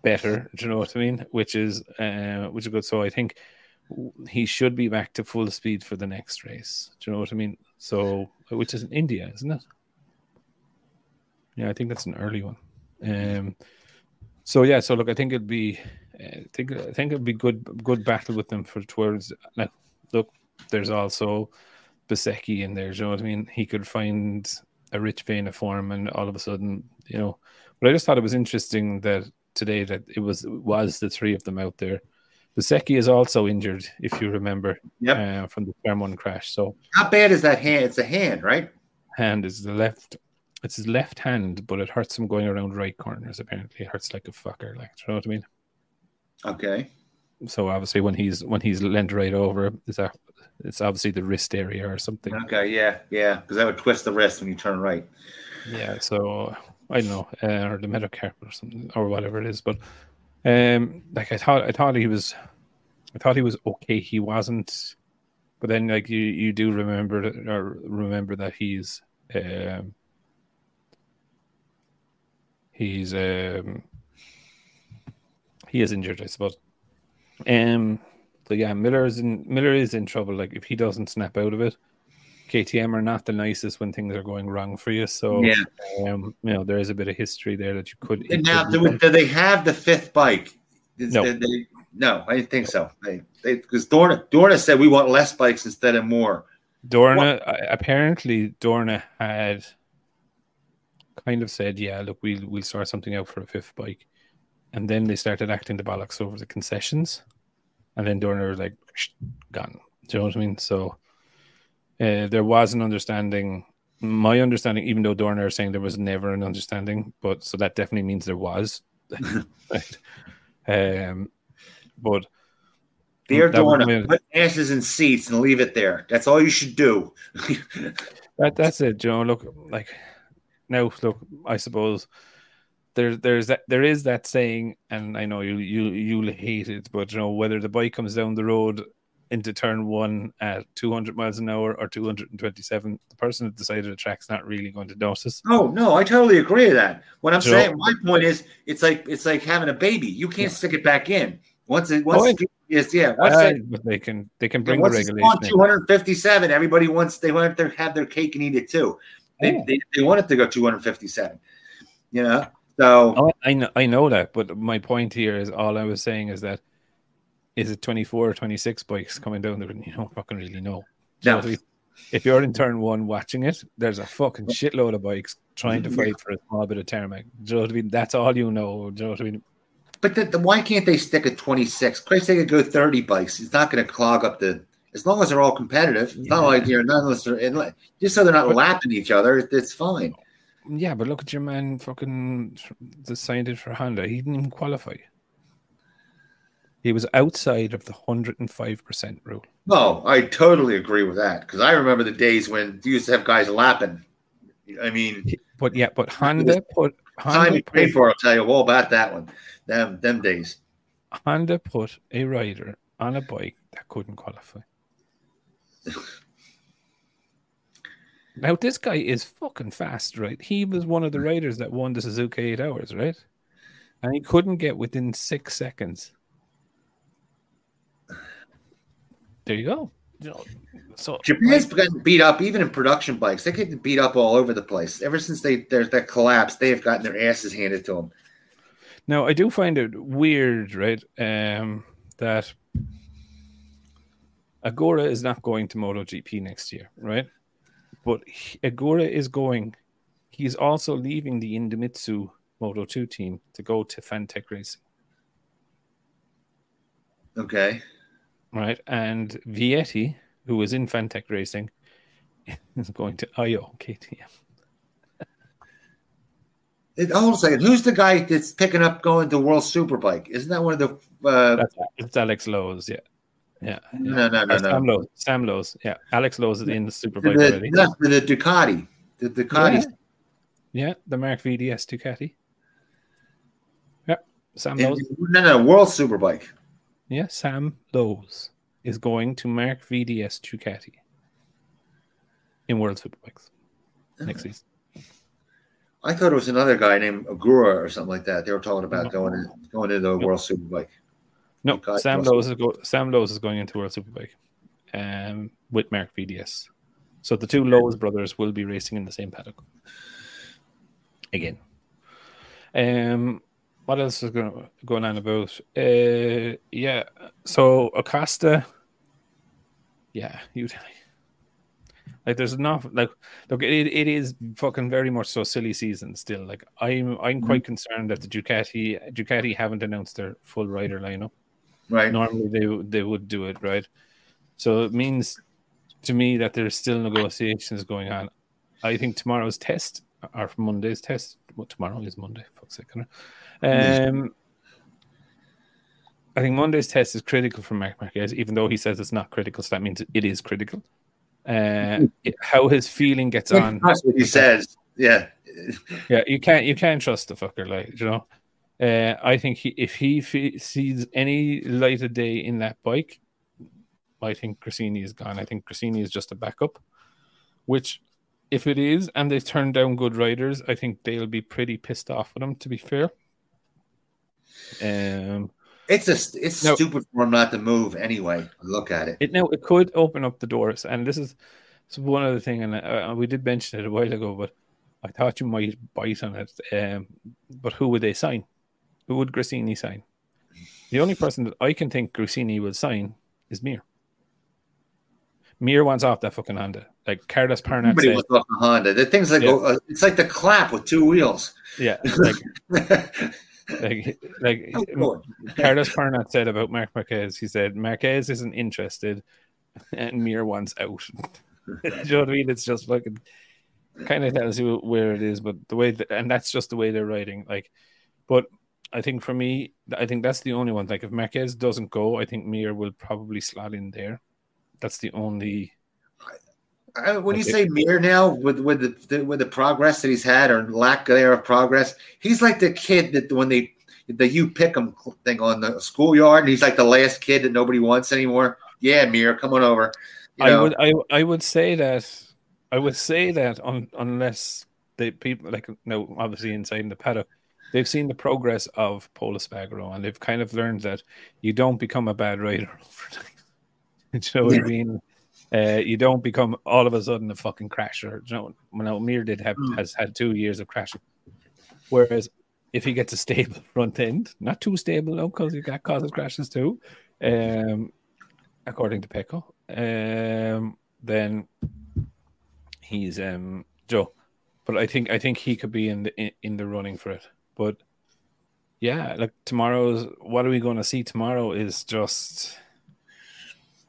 Better. Do you know what I mean? Which is good. So I think he should be back to full speed for the next race. Do you know what I mean? So, which is in India, isn't it? Yeah, I think that's an early one. So look, I think it'd be good battle with them for towards. Like, look. There's also Bezzecchi in there, do you know what I mean? He could find a rich vein of form and all of a sudden, you know. But I just thought it was interesting that today that it was the three of them out there. Bezzecchi is also injured, if you remember, from the Clermont crash. So how bad is that hand? It's a hand, right? Hand is the left. It's his left hand, but it hurts him going around right corners, apparently. It hurts like a fucker, like, do you know what I mean? Okay. So obviously when he's leant right over, it's obviously the wrist area or something. Okay, yeah, because that would twist the wrist when you turn right. Yeah, so I don't know, or the Medicare or something, or whatever it is. But like I thought he was okay. He wasn't, but then like you do remember that he is injured, I suppose. So yeah, Miller is in trouble. Like if he doesn't snap out of it, KTM are not the nicest when things are going wrong for you. So yeah, you know, there is a bit of history there that you could. And now, do they have the fifth bike? No, I didn't think so. Because Dorna said we want less bikes instead of more. Dorna had kind of said, yeah, look, we'll sort something out for a fifth bike. And then they started acting the bollocks over the concessions. And then Dorna was like, gone. Do you know what I mean? So there was an understanding. My understanding, even though Dorna is saying there was never an understanding, but so that definitely means there was. Right. But dear Dorna, put ashes in seats and leave it there. That's all you should do. That's it, Joe. Look, like now, look, I suppose there is that saying, and I know you'll hate it, but you know, whether the bike comes down the road into turn one at 200 miles an hour or 227, the person at the side of the track's not really going to notice. Oh no, I totally agree with that. What I'm saying, my point is, it's like having a baby. You can't stick it back in. They can bring the regulation. Once it's 257, everybody wants to have their cake and eat it too. They want it to go 257. You know, so I know that, but my point here is all I was saying is that is it 24 or 26 bikes coming down the road? You don't fucking really know. No. So if you're in turn one watching it, there's a fucking shitload of bikes trying to fight for a small bit of tarmac. Do you know what I mean? That's all you know. Do you know what I mean? But why can't they stick at 26? Christ, they could go 30 bikes. It's not going to clog up the. As long as they're all competitive, it's not like you're not just so they're not lapping each other. It's fine. Yeah, but look at your man, fucking the scientist for Honda. He didn't even qualify. He was outside of the 105% rule. No, I totally agree with that because I remember the days when you used to have guys lapping. I mean, but Honda put time and pay for. I'll tell you all about that one. Them days, Honda put a rider on a bike that couldn't qualify. Now, this guy is fucking fast, right? He was one of the riders that won the Suzuka 8 Hours, right? And he couldn't get within 6 seconds. There you go. So Japan's gotten beat up, even in production bikes. They're getting beat up all over the place. Ever since there's that collapse, they've gotten their asses handed to them. Now, I do find it weird, right, that Agora is not going to MotoGP next year, right? But Agora is going. He's also leaving the Indomitsu Moto2 team to go to Fantech Racing. Okay. Right. And Vietti, who is in Fantech Racing, is going to IO KTM. Hold on a second. Who's the guy that's picking up going to World Superbike? Isn't that one of the. It's Alex Lowe's, yeah. Yeah. No. Sam Lowe's. Yeah. Alex Lowe's is in the Superbike already. The Ducati. The Ducati. Yeah. The Mark VDS Ducati. Yeah. Sam Lowe's. No. World Superbike. Yeah. Sam Lowe's is going to Mark VDS Ducati in World Superbikes next season. I thought it was another guy named Agura or something like that. They were talking about going into the World Superbike. No, Sam Lowe's is going into World Superbike with Mark VDS. So the two Lowe's brothers will be racing in the same paddock again. What else is going on about? So Acosta, you die. Like there's enough. Like look, it is fucking very much so silly season still. Like I'm quite concerned that the Ducati haven't announced their full rider lineup. Right. Normally they would do it, right? So it means to me that there's still negotiations going on. I think tomorrow's test or Monday's test. Well, tomorrow is Monday. Fuck's sake. I think Monday's test is critical for Marc Marquez, even though he says it's not critical. So that means it is critical. How his feeling gets on. That's what he says. Yeah, Yeah, you can't trust the fucker, like, you know. I think if he sees any light of day in that bike, I think Cressini is gone. I think Cressini is just a backup, which, if it is, and they've turned down good riders, I think they'll be pretty pissed off with him, to be fair. It's stupid for him not to move anyway. Look at it. It could open up the doors, and this is one other thing, and we did mention it a while ago, but I thought you might bite on it. But who would they sign? Who would Grassini sign? The only person that I can think Grassini will sign is Mir. Mir wants off that fucking Honda. Like Carlos Parnat. Everybody wants off the Honda. The thing's like it's like the clap with two wheels. Yeah. Like Carlos Parnat said about Marc Marquez. He said Marquez isn't interested, and Mir wants out. Do you know what I mean? It's just fucking kind of tells you where it is, but the way and that's just the way they're writing. Like, but I think for me, I think that's the only one. Like, if Marquez doesn't go, I think Mir will probably slot in there. That's the only. When you say Mir now, with the progress that he's had or lack there of progress, he's like the kid that when the you pick him thing on the schoolyard, and he's like the last kid that nobody wants anymore. Yeah, Mir, come on over. I would say that unless the people like no, obviously inside the paddock, they've seen the progress of Pol Espargaró, and they've kind of learned that you don't become a bad rider overnight. You know what I mean? You don't become all of a sudden a fucking crasher. You know, Mir has had 2 years of crashing. Whereas if he gets a stable front end, not too stable though, because he got causes crashes too, according to Pecco, then he's Joe. But I think he could be in the running for it. But yeah, like tomorrow's what are we going to see tomorrow is just.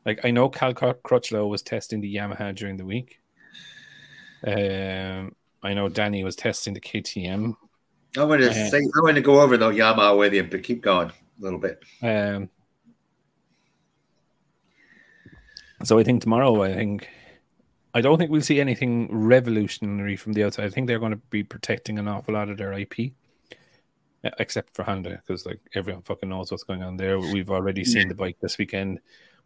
Like, I know Cal Crutchlow was testing the Yamaha during the week. I know Danny was testing the KTM. I'm going to go over though Yamaha with you, but keep going a little bit. So I think tomorrow, I don't think we'll see anything revolutionary from the outside. I think they're going to be protecting an awful lot of their IP, except for Honda, because like everyone fucking knows what's going on there. We've already seen the bike this weekend.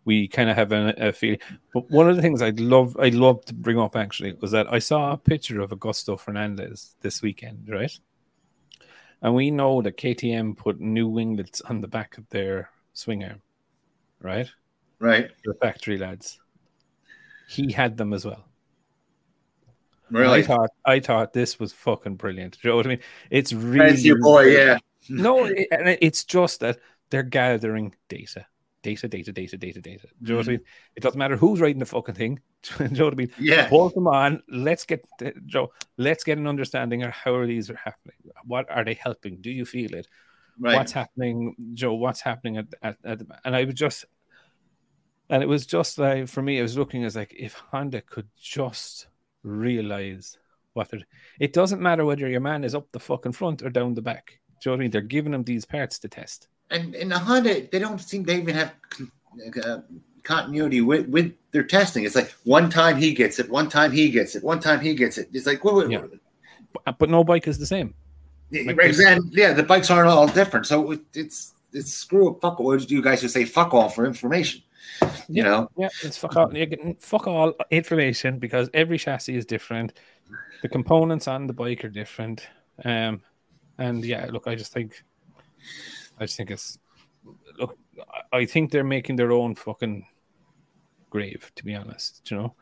We kind of have a feeling. But one of the things I'd love to bring up, actually, was that I saw a picture of Augusto Fernandez this weekend, right? And we know that KTM put new winglets on the back of their swing arm, right? Right. The factory lads. He had them as well. Really? I thought this was fucking brilliant. Do you know what I mean? It's really... That's your boy, yeah. No, it's just that they're gathering data. Data. Do you know what I mean? It doesn't matter who's riding the fucking thing. Do you know what I mean? Yeah. Hold them on. Let's get an understanding of how these are happening. What are they helping? Do you feel it? Right. What's happening, Joe? What's happening at the, and I was just, and it was just like for me, I was looking as like if Honda could just realize what it doesn't matter whether your man is up the fucking front or down the back. Do you know what I mean? They're giving them these parts to test. And in the Honda, they don't seem to even have continuity with their testing. It's like one time he gets it. It's like, wait. But no bike is the same. Yeah, the bikes aren't all different. So it's screw up, fuck all. You guys should say fuck all for information, you know? Yeah, it's fuck all. You're getting fuck all information because every chassis is different. The components on the bike are different. And yeah, look, I just think it's... Look, I think they're making their own fucking grave, to be honest, you know?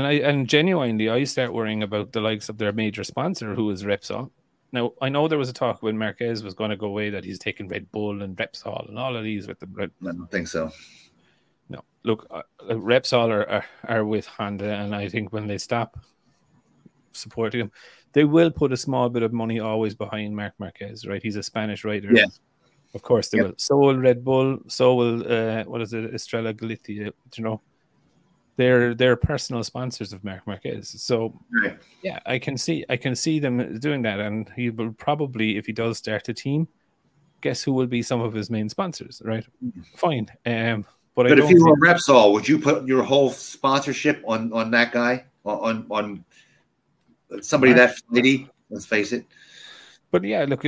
And genuinely, I start worrying about the likes of their major sponsor, who is Repsol. Now, I know there was a talk when Marquez was going to go away that he's taking Red Bull and Repsol and all of these with them. Right? I don't think so. No. Look, Repsol are with Honda, and I think when they stop supporting him, they will put a small bit of money always behind Marc Marquez, right? He's a Spanish rider. Yeah. Of course they will. So will Red Bull. So will, Estrella Galicia, you know? They're personal sponsors of Marc Marquez. So, yeah, I can see them doing that. And he will probably, if he does start a team, guess who will be some of his main sponsors, right? Fine. But if you were Repsol, would you put your whole sponsorship on that guy? On somebody that flighty, let's face it. But yeah, look,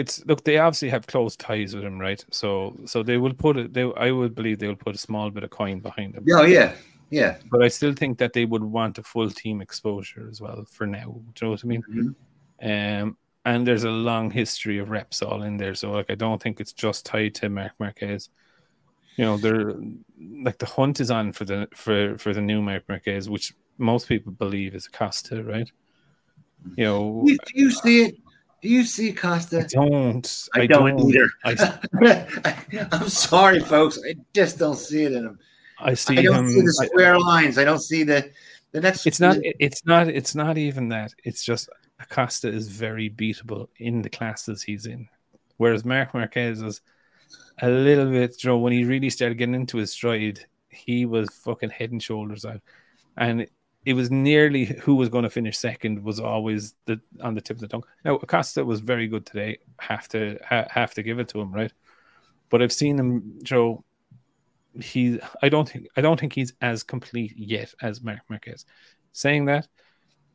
they obviously have close ties with him, right? So they will put it. I would believe they will put a small bit of coin behind him. Oh yeah, yeah. But I still think that they would want a full team exposure as well for now. Do you know what I mean? Mm-hmm. And there's a long history of reps all in there, so like I don't think it's just tied to Mark Marquez. You know, they're like the hunt is on for the new Mark Marquez, which most people believe is Costa, right? You know, do you see it? Do you see Costa? I don't either. I'm sorry, folks. I just don't see it in him. I don't see the square lines. I don't see the next. It's not even that. It's just Acosta is very beatable in the classes he's in, whereas Mark Marquez is a little bit. You know, when he really started getting into his stride, he was fucking head and shoulders out, and it was nearly who was going to finish second was always on the tip of the tongue. Now Acosta was very good today. Have to give it to him, right? But I've seen him, Joe. I don't think he's as complete yet as Mark Marquez. Saying that,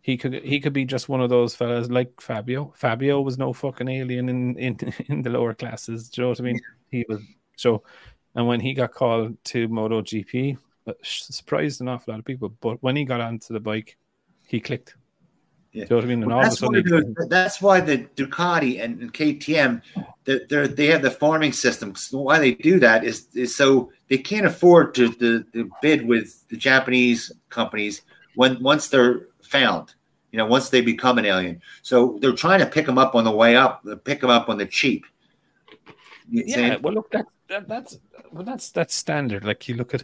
he could be just one of those fellas like Fabio. Fabio was no fucking alien in the lower classes. Do you know what I mean? He was so, and when he got called to MotoGP. Surprised an awful lot of people, but when he got onto the bike, he clicked. Yeah. Do you know what I mean? And that's why the Ducati and KTM, they have the farming system. So why they do that is so they can't afford to bid with the Japanese companies once they're found. You know, once they become an alien, so they're trying to pick them up on the way up, pick them up on the cheap. Well, look, that's standard. Like you look at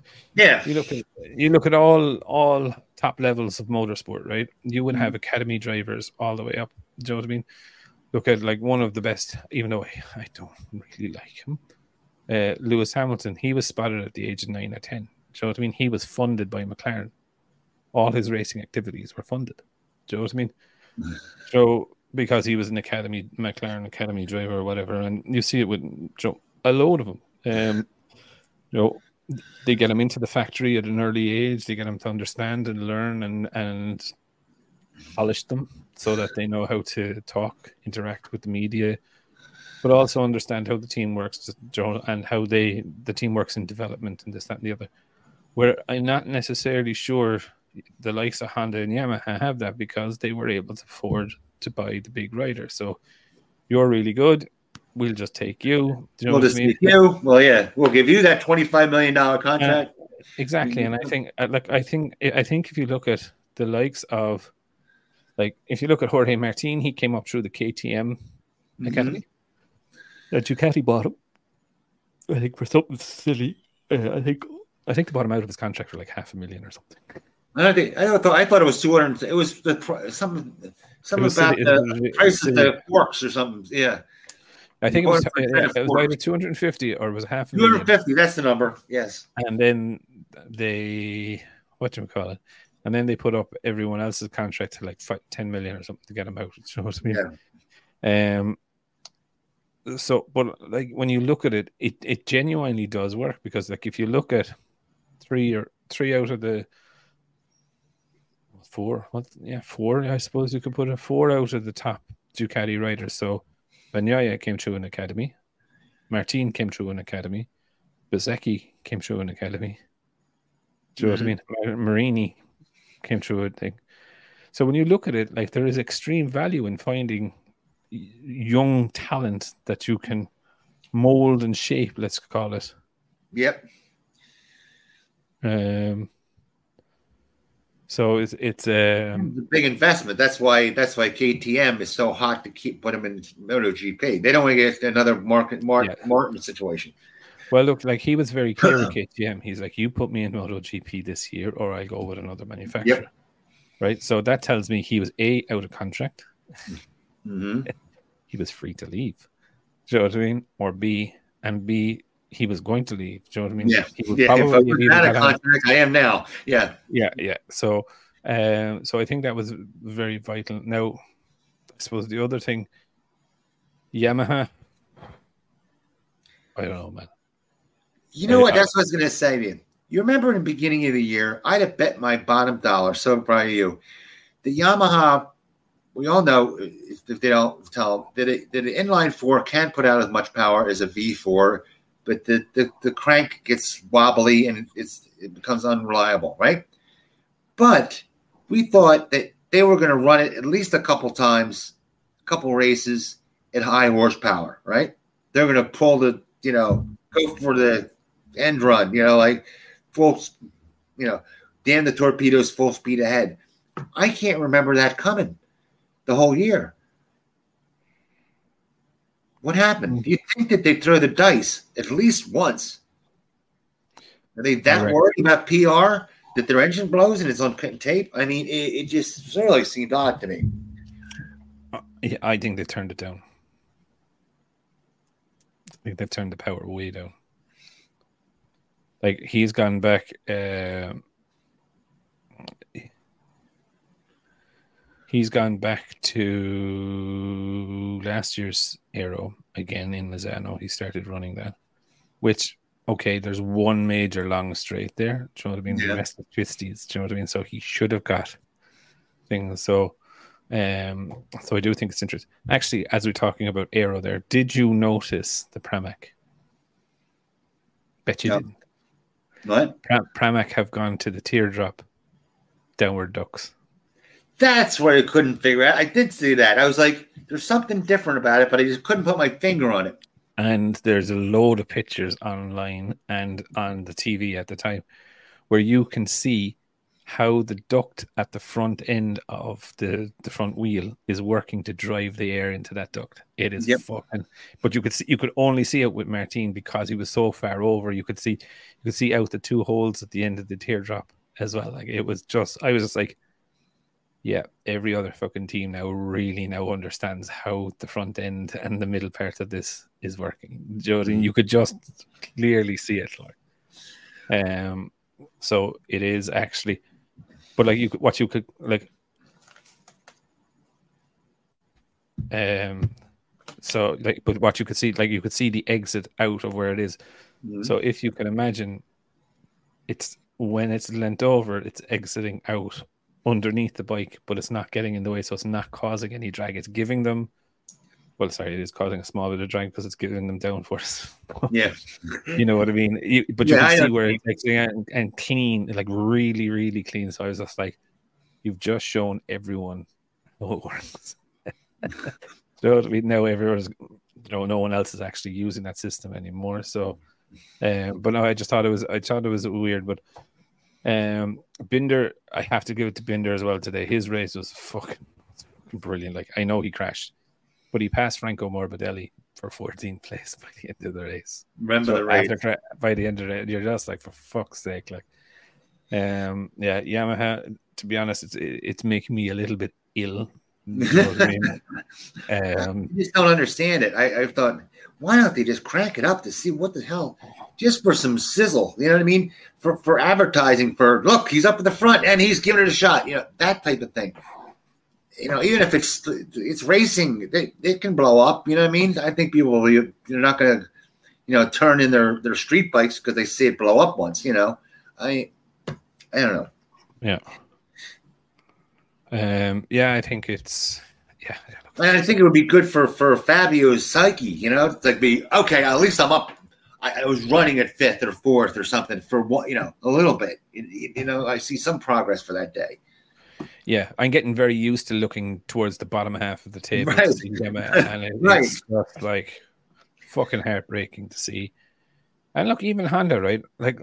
all top levels of motorsport, right? You would have academy drivers all the way up. Do you know what I mean? Look at like one of the best, even though I don't really like him, Lewis Hamilton. He was spotted at the age of 9 or 10. Do you know what I mean? He was funded by McLaren. All his racing activities were funded. Do you know what I mean? So. Because he was an academy, McLaren academy driver or whatever, and you see it with a load of them. You know, they get him into the factory at an early age. They get him to understand and learn and polish them so that they know how to talk, interact with the media, but also understand how the team works and how the team works in development and this, that, and the other. Where I'm not necessarily sure the likes of Honda and Yamaha have that because they were able to afford to buy the big rider. So you're really good. We'll just take you. Do you know what I mean? You. Well, yeah, we'll give you that $25 million contract. Exactly. And I think if you look at the likes of, like, if you look at Jorge Martin, he came up through the KTM Academy. The Ducati bought him, I think, for something silly. I think they bought him out of his contract for like $500,000 or something. I thought it was 200. It was the price of the forks or something. Yeah, I think it was either 250 or it was half. 250. That's the number. Yes. And then they And then they put up everyone else's contract to like $10 million or something to get them out. You know what I mean? Yeah. So, but like when you look at it, it genuinely does work because like if you look at three out of the four. I suppose you could put a four out of the top Ducati riders. So Bagnaia came through an academy, Martin came through an academy, Bezzecchi came through an academy. Do you know what I mean? Marini came through a thing. So when you look at it, like there is extreme value in finding young talent that you can mold and shape. Let's call it. Yep. So it's a big investment. That's why KTM is so hot to put them in MotoGP. They don't want to get another Martin situation. Well, look, like he was very clear with KTM. He's like, you put me in MotoGP this year, or I go with another manufacturer. Yep. Right. So that tells me he was out of contract. Mm-hmm. He was free to leave. Do you know what I mean? Or B. He was going to leave. Do you know what I mean? Yeah. He would probably leave out of contract. I am now. Yeah. Yeah. Yeah. So, so I think that was very vital. Now, I suppose the other thing, Yamaha. I don't know, man. You know what? That's what I was going to say to you. You remember in the beginning of the year, I'd have bet my bottom dollar, so probably you, the Yamaha we all know if they don't tell that an inline four can't put out as much power as a V4, but the crank gets wobbly and it becomes unreliable, right? But we thought that they were going to run it at least a couple times, a couple races at high horsepower, right? They're going to pull go for the end run, like full, damn the torpedoes, full speed ahead. I can't remember that coming the whole year. What happened? Do you think that they throw the dice at least once? Are they that worried about PR that their engine blows and it's on tape? I mean, it just certainly seemed odd to me. Yeah, I think they turned it down. I think they've turned the power way down. Like, he's gone back. He's gone back to last year's aero again in Lozano. He started running that, which, okay, there's one major long straight there. Do you know what I mean? Yeah. The rest of twisties. Do you know what I mean? So he should have got things. So I do think it's interesting. Actually, as we're talking about aero there, did you notice the Pramac? Bet you didn't. What? Pramac have gone to the teardrop downward ducks. That's what I couldn't figure out. I did see that. I was like, there's something different about it, but I just couldn't put my finger on it. And there's a load of pictures online and on the TV at the time where you can see how the duct at the front end of the front wheel is working to drive the air into that duct. It is fucking. But you could only see it with Martin because he was so far over. You could see out the two holes at the end of the teardrop as well. Like, it was just, I was just like, yeah, every other fucking team now really understands how the front end and the middle part of this is working. You could just clearly see it. Like, so it is actually, but like what you could see, like you could see the exit out of where it is. Mm-hmm. So if you can imagine, it's when it's leant over, it's exiting out underneath the bike, but it's not getting in the way, so it's not causing any drag. It's giving them, it is causing a small bit of drag because it's giving them downforce. Yeah, you know what I mean. You can see where it's exiting out and clean, like really, really clean. So I was just like, you've just shown everyone how it works. So now everyone's, no one else is actually using that system anymore. So, but no, I just thought it was weird, but. Binder, I have to give it to Binder as well today. His race was fucking brilliant. Like, I know he crashed, but he passed Franco Morbidelli for 14th place by the end of the race. By the end of it, you're just like, for fuck's sake, like, Yamaha. To be honest, it's making me a little bit ill. You know what I mean? I just don't understand it. I thought, why don't they just crank it up to see what the hell, just for some sizzle? You know what I mean? For advertising, for look, he's up at the front and he's giving it a shot. You know, that type of thing. You know, even if it's racing, they can blow up. You know what I mean? I think people will be, they're not going to, turn in their street bikes because they see it blow up once. You know, I don't know. Yeah. I think it's. Yeah, and I think it would be good for Fabio's psyche, it's like, be okay. At least I'm up. I was running at 5th or 4th or something for what, a little bit. I see some progress for that day. Yeah, I'm getting very used to looking towards the bottom half of the table, right? To see them, and it's just like fucking heartbreaking to see. And look, even Honda, right? Like,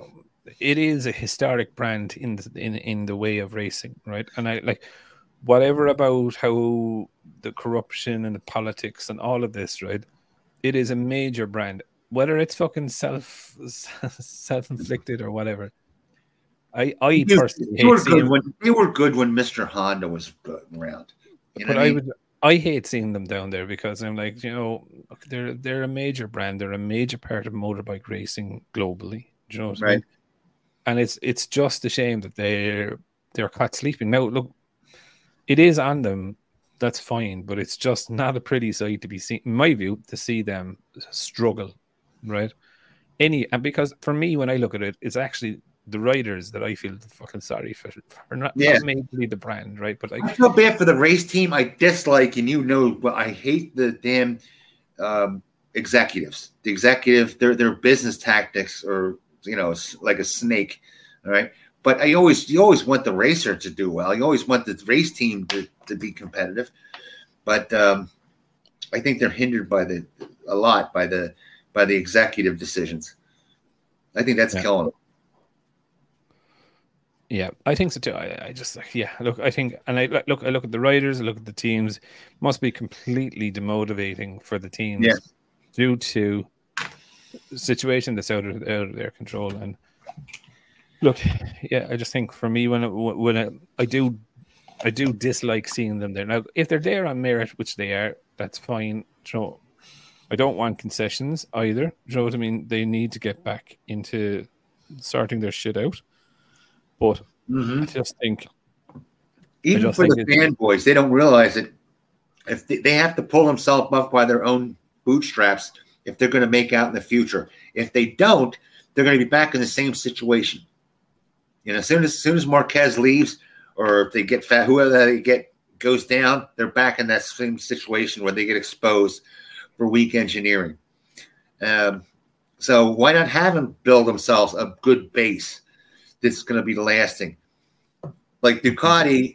it is a historic brand in the way of racing, right? And I like. Whatever about how the corruption and the politics and all of this, right? It is a major brand. Whether it's fucking self-inflicted or whatever, I personally hate seeing them. They were good when Mr. Honda was around. I hate seeing them down there because I'm like, they're a major brand. They're a major part of motorbike racing globally. Do you know what I mean? And it's just a shame that they're caught sleeping. Now look. It is on them, that's fine, but it's just not a pretty sight to be seen, in my view, to see them struggle, right? And because for me, when I look at it, it's actually the riders that I feel fucking sorry for not mainly the brand, right? But like, I feel bad for the race team. I dislike, and you know, but I hate the damn executives. The executive, their business tactics are, you know, like a snake, all right? But you always want the racer to do well. You always want the race team to be competitive. But I think they're hindered by the executive decisions. I think that's killing them. Yeah, I think so too. I just, yeah, look, I think, and I look at the riders, I look at the teams, it must be completely demotivating for the teams due to a situation that's out of their control. And look, yeah, I just think for me, when I do dislike seeing them there. Now, if they're there on merit, which they are, that's fine. So I don't want concessions either. You know what I mean? They need to get back into sorting their shit out. But I just think... Even for the fanboys, they don't realize it. If they have to pull themselves up by their own bootstraps if they're going to make out in the future. If they don't, they're going to be back in the same situation. You know, as soon as Marquez leaves, or if they get fat, whoever they get goes down, they're back in that same situation where they get exposed for weak engineering. So why not have them build themselves a good base that's going to be lasting? Like Ducati,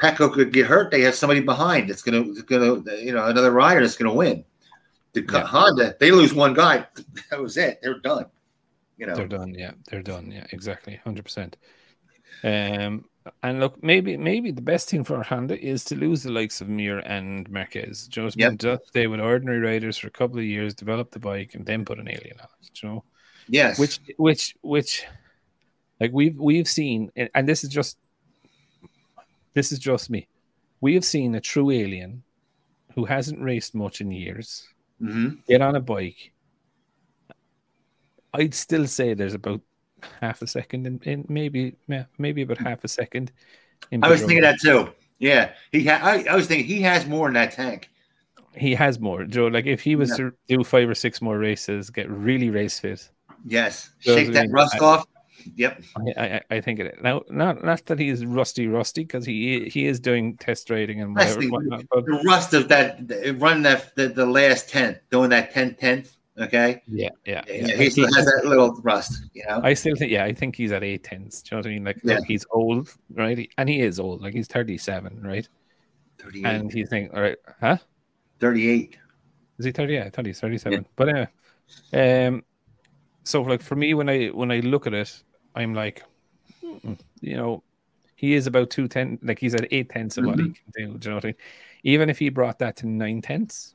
Pecco could get hurt. They have somebody behind that's going to, another rider that's going to win. Honda, they lose one guy. That was it. They're done. You know, they're done. Yeah, they're done. Yeah, exactly, 100%. And look, maybe the best thing for Honda is to lose the likes of Mir and Marquez. You know, just stay with ordinary riders for a couple of years, develop the bike, and then put an alien on it. You know. Yes. Which. Like we've seen, and this is just me. We have seen a true alien who hasn't raced much in years get on a bike. I'd still say there's about half a second, and maybe about half a second. I was thinking that too. Yeah, I was thinking he has more in that tank. He has more, Joe. Like if he was to do 5 or 6 more races, get really race fit. Yes, shake that rust off. Yep, I think it now. Not that he is rusty, because he is doing test riding and whatever. The rust of that run the last tenth, doing that 10th. Okay. Yeah. He still has that little rust. You know. I still think. Yeah, I think he's at 8/10. Do you know what I mean? Like, look, he's old, right? And he is old. Like he's 37, right? 38. And he's thinking, all right, 38. Is he 30? Yeah, I thought he's 37. Yeah. But anyway, so like for me, when I look at it, I'm like, you know, he is about 2/10, like he's at 8/10 of what he can do. Do you know what I mean? Even if he brought that to 9/10,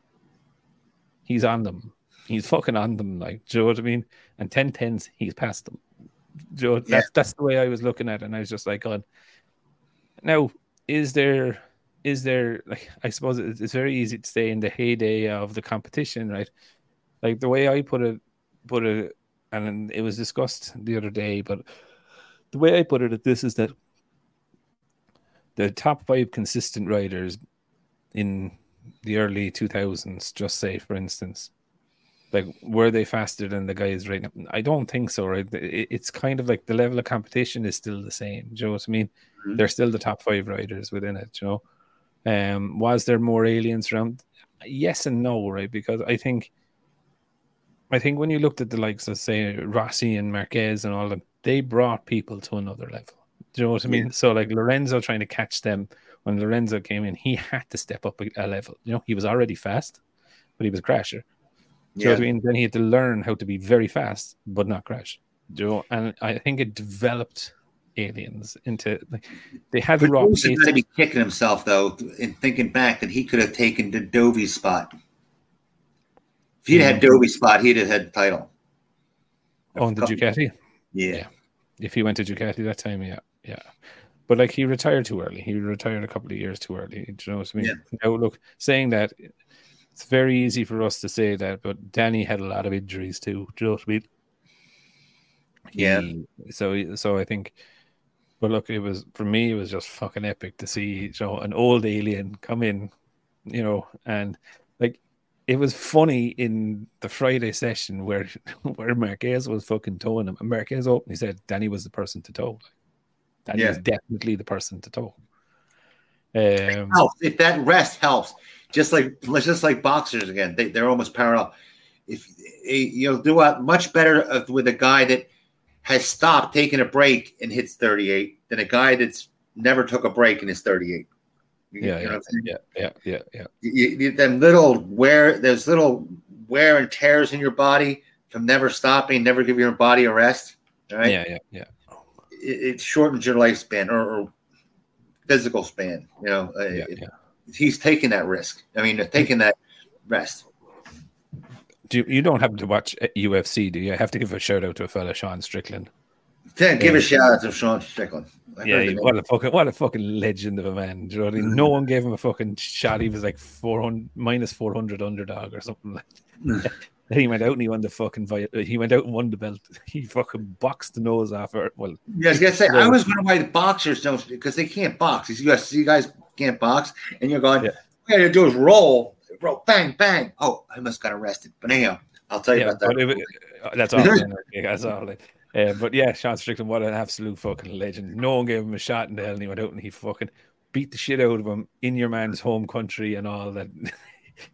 he's on them. He's fucking on them, like, do you know what I mean? And 10/10, he's past them. Do you know, that's the way I was looking at it, and I was just like, God. Now, is there like, I suppose it's very easy to stay in the heyday of the competition, right? Like the way I put it. And it was discussed the other day, but the way I put it at this is that the top 5 consistent riders in the early 2000s, just say, for instance, like, were they faster than the guys right now? I don't think so, right? It's kind of like the level of competition is still the same. Do you know what I mean? Mm-hmm. They're still the top 5 riders within it, you know? Was there more aliens around? Yes and no, right? Because I think when you looked at the likes of, say, Rossi and Marquez and all of them, they brought people to another level. Do you know what I mean? Yeah. So, like, Lorenzo trying to catch them, when Lorenzo came in, he had to step up a level. You know, he was already fast, but he was a crasher. Do you know what I mean? Then he had to learn how to be very fast, but not crash. Do you know? And I think it developed aliens into, like, they had the wrong... He's going to be kicking himself, though, and thinking back that he could have taken the Dovi's spot. If he'd had Dovi's spot, he'd have had the title. On the Ducati? Yeah. If he went to Ducati that time, yeah. But, like, he retired too early. He retired a couple of years too early. Do you know what I mean? Yeah. Now, look, saying that, it's very easy for us to say that, but Danny had a lot of injuries too. Do you know what I mean? Yeah. So I think, but look, it was, for me, it was just fucking epic to see, an old alien come in, and It was funny in the Friday session where Marquez was fucking towing him, and Marquez openly said Danny was the person to tow. Danny was definitely the person to tow. If that rest helps, just like boxers again, they're almost parallel. If you'll do a much better with a guy that has stopped, taken a break, and hits 38 than a guy that's never took a break and is 38. Yeah. There's little wear and tears in your body from never stopping, never giving your body a rest. Right? Yeah. It shortens your lifespan or physical span. He's taking that risk. I mean, taking that rest. You don't happen to watch UFC, do you? I have to give a shout out to a fella, Sean Strickland. Give a shout out to Sean Strickland. What a fucking legend of a man. Do you know what I mean? No one gave him a fucking shot. He was like -400 underdog or something like that. Then he went out and he won the belt. He fucking boxed the nose off her. Well, yeah, I was gonna say, I always wonder why the boxers don't, because they can't box. These UFC guys can't box, and you're going, all you gotta do is roll, bang, bang. Oh, I must got arrested. But anyhow, I'll tell you about that. That's all. But yeah, Sean Strickland, what an absolute fucking legend. No one gave him a shot in the hell, and he went out and he fucking beat the shit out of him in your man's home country and all that.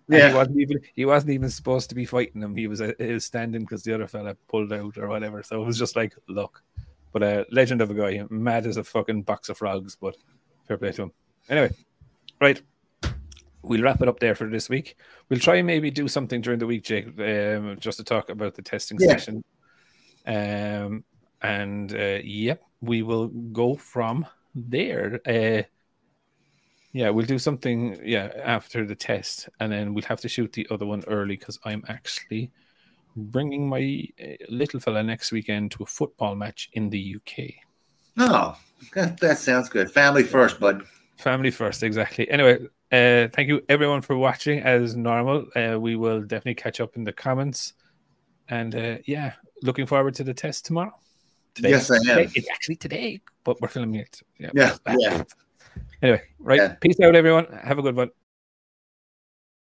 And he wasn't even supposed to be fighting him. He was standing because the other fella pulled out or whatever. So it was just like, look. But a legend of a guy, mad as a fucking box of frogs, but fair play to him. Anyway, right. We'll wrap it up there for this week. We'll try and maybe do something during the week, Jake, just to talk about the testing session. We will go from there. We'll do something after the test, and then we'll have to shoot the other one early because I'm actually bringing my little fella next weekend to a football match in the UK. Oh, that sounds good. Family first, bud. Family first, exactly. Anyway, thank you everyone for watching as normal. We will definitely catch up in the comments. And looking forward to the test tomorrow. Today. Yes, I am. It's actually today, but we're filming it. Anyway, right. Peace out, everyone. Have a good one.